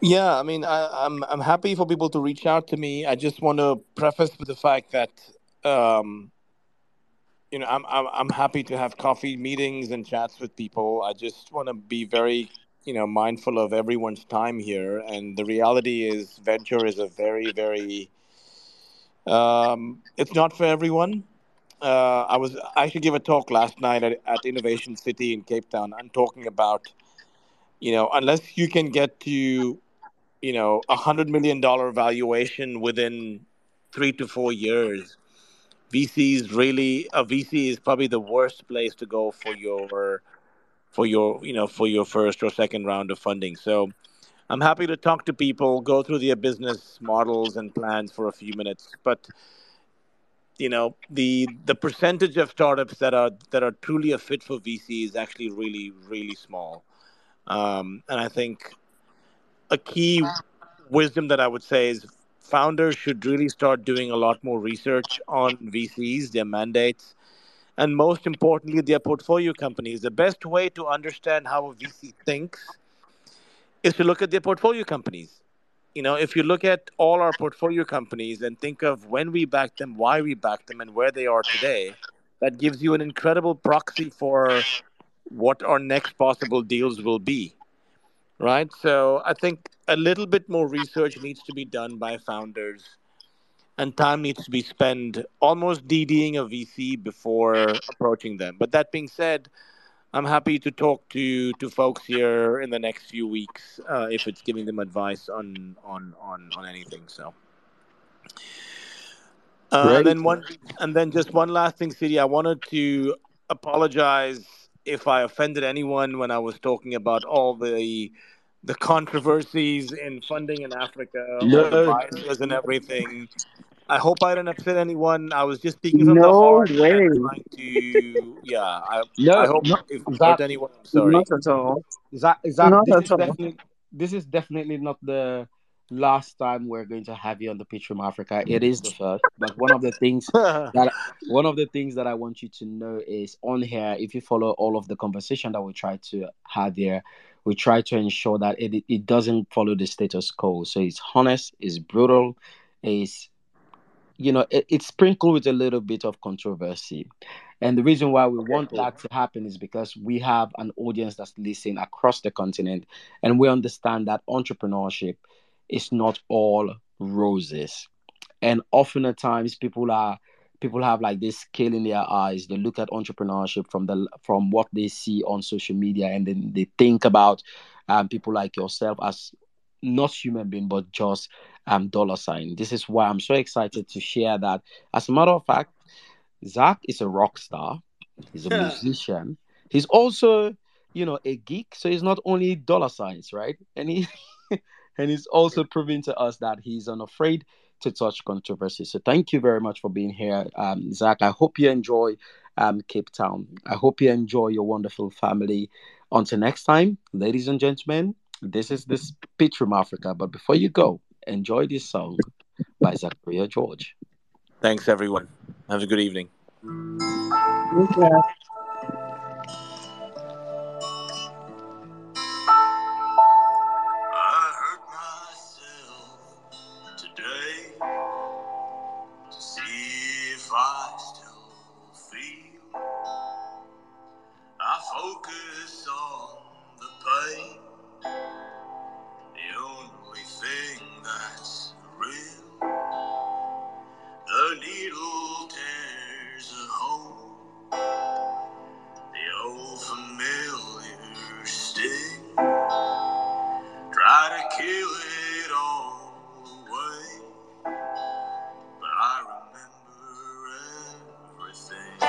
Yeah, I mean, I'm happy for people to reach out to me. I just want to preface with the fact that, you know, I'm happy to have coffee meetings and chats with people. I just want to be very, you know, mindful of everyone's time here. And the reality is, venture is a very, very, it's not for everyone. I actually gave a talk last night at Innovation City in Cape Town. I'm talking about, you know, unless you can get to, you know, $100 million valuation within 3 to 4 years, VC is probably the worst place to go for your first or second round of funding. So I'm happy to talk to people, go through their business models and plans for a few minutes. But you know, the percentage of startups that are truly a fit for VC is actually really, really small. And I think a key wisdom that I would say is founders should really start doing a lot more research on VCs, their mandates, and most importantly, their portfolio companies. The best way to understand how a VC thinks is to look at their portfolio companies. You know, if you look at all our portfolio companies and think of when we backed them, why we backed them, and where they are today, that gives you an incredible proxy for what our next possible deals will be, right? So I think a little bit more research needs to be done by founders, and time needs to be spent almost DDing a VC before approaching them. But that being said, I'm happy to talk to folks here in the next few weeks if it's giving them advice on anything. So. Just one last thing, Siri. I wanted to apologize if I offended anyone when I was talking about all the controversies in funding in Africa, the biases and everything. I hope I didn't upset anyone. I was just speaking from the heart. No way. I hope if I hurt anyone, I'm sorry. Not at all. This is definitely not the last time we're going to have you on the pitch from Africa. It is the first, but one of the things that I want you to know is on here, if you follow all of the conversation that we try to have here, we try to ensure that it doesn't follow the status quo. So it's honest, it's brutal, it's sprinkled with a little bit of controversy. And the reason why we want that to happen is because we have an audience that's listening across the continent, and we understand that entrepreneurship, it's not all roses. And often at times people have like this scale in their eyes. They look at entrepreneurship from what they see on social media, and then they think about people like yourself as not human being, but just dollar sign. This is why I'm so excited to share that. As a matter of fact, Zach is a rock star. He's a musician. He's also, a geek. So he's not only dollar signs, right? And he's also proving to us that he's unafraid to touch controversy. So thank you very much for being here, Zach. I hope you enjoy Cape Town. I hope you enjoy your wonderful family. Until next time, ladies and gentlemen, this is this pitch from Africa. But before you go, enjoy this song by Zachariah George. Thanks, everyone. Have a good evening. Okay. See? focus on the pain. The only thing that's real. The needle tears a hole. The old familiar sting. Try to kill it all away, but I remember everything.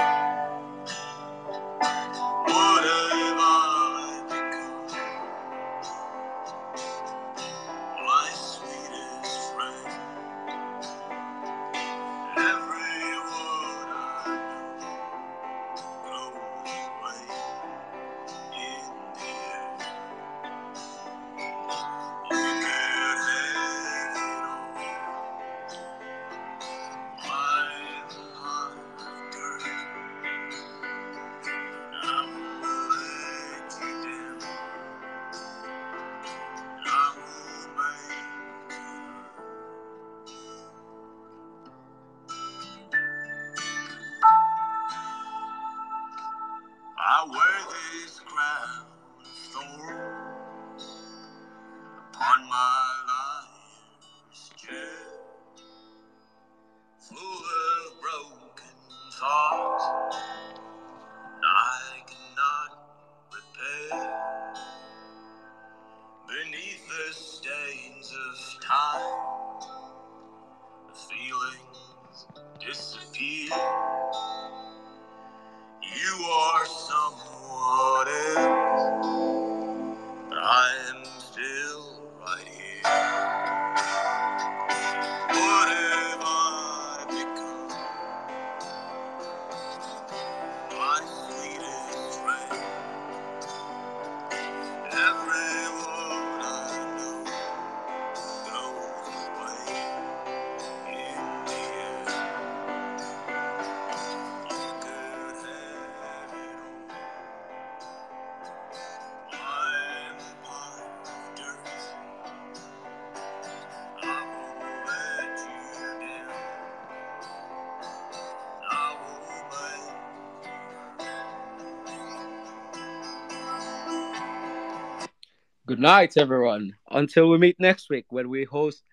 Good night, everyone. Until we meet next week when we host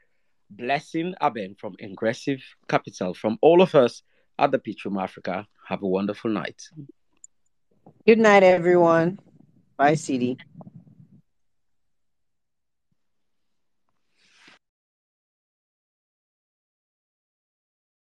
Blessing Aben from Ingressive Capital. From all of us at the Pitchroom Africa, have a wonderful night. Good night, everyone. Bye, CD.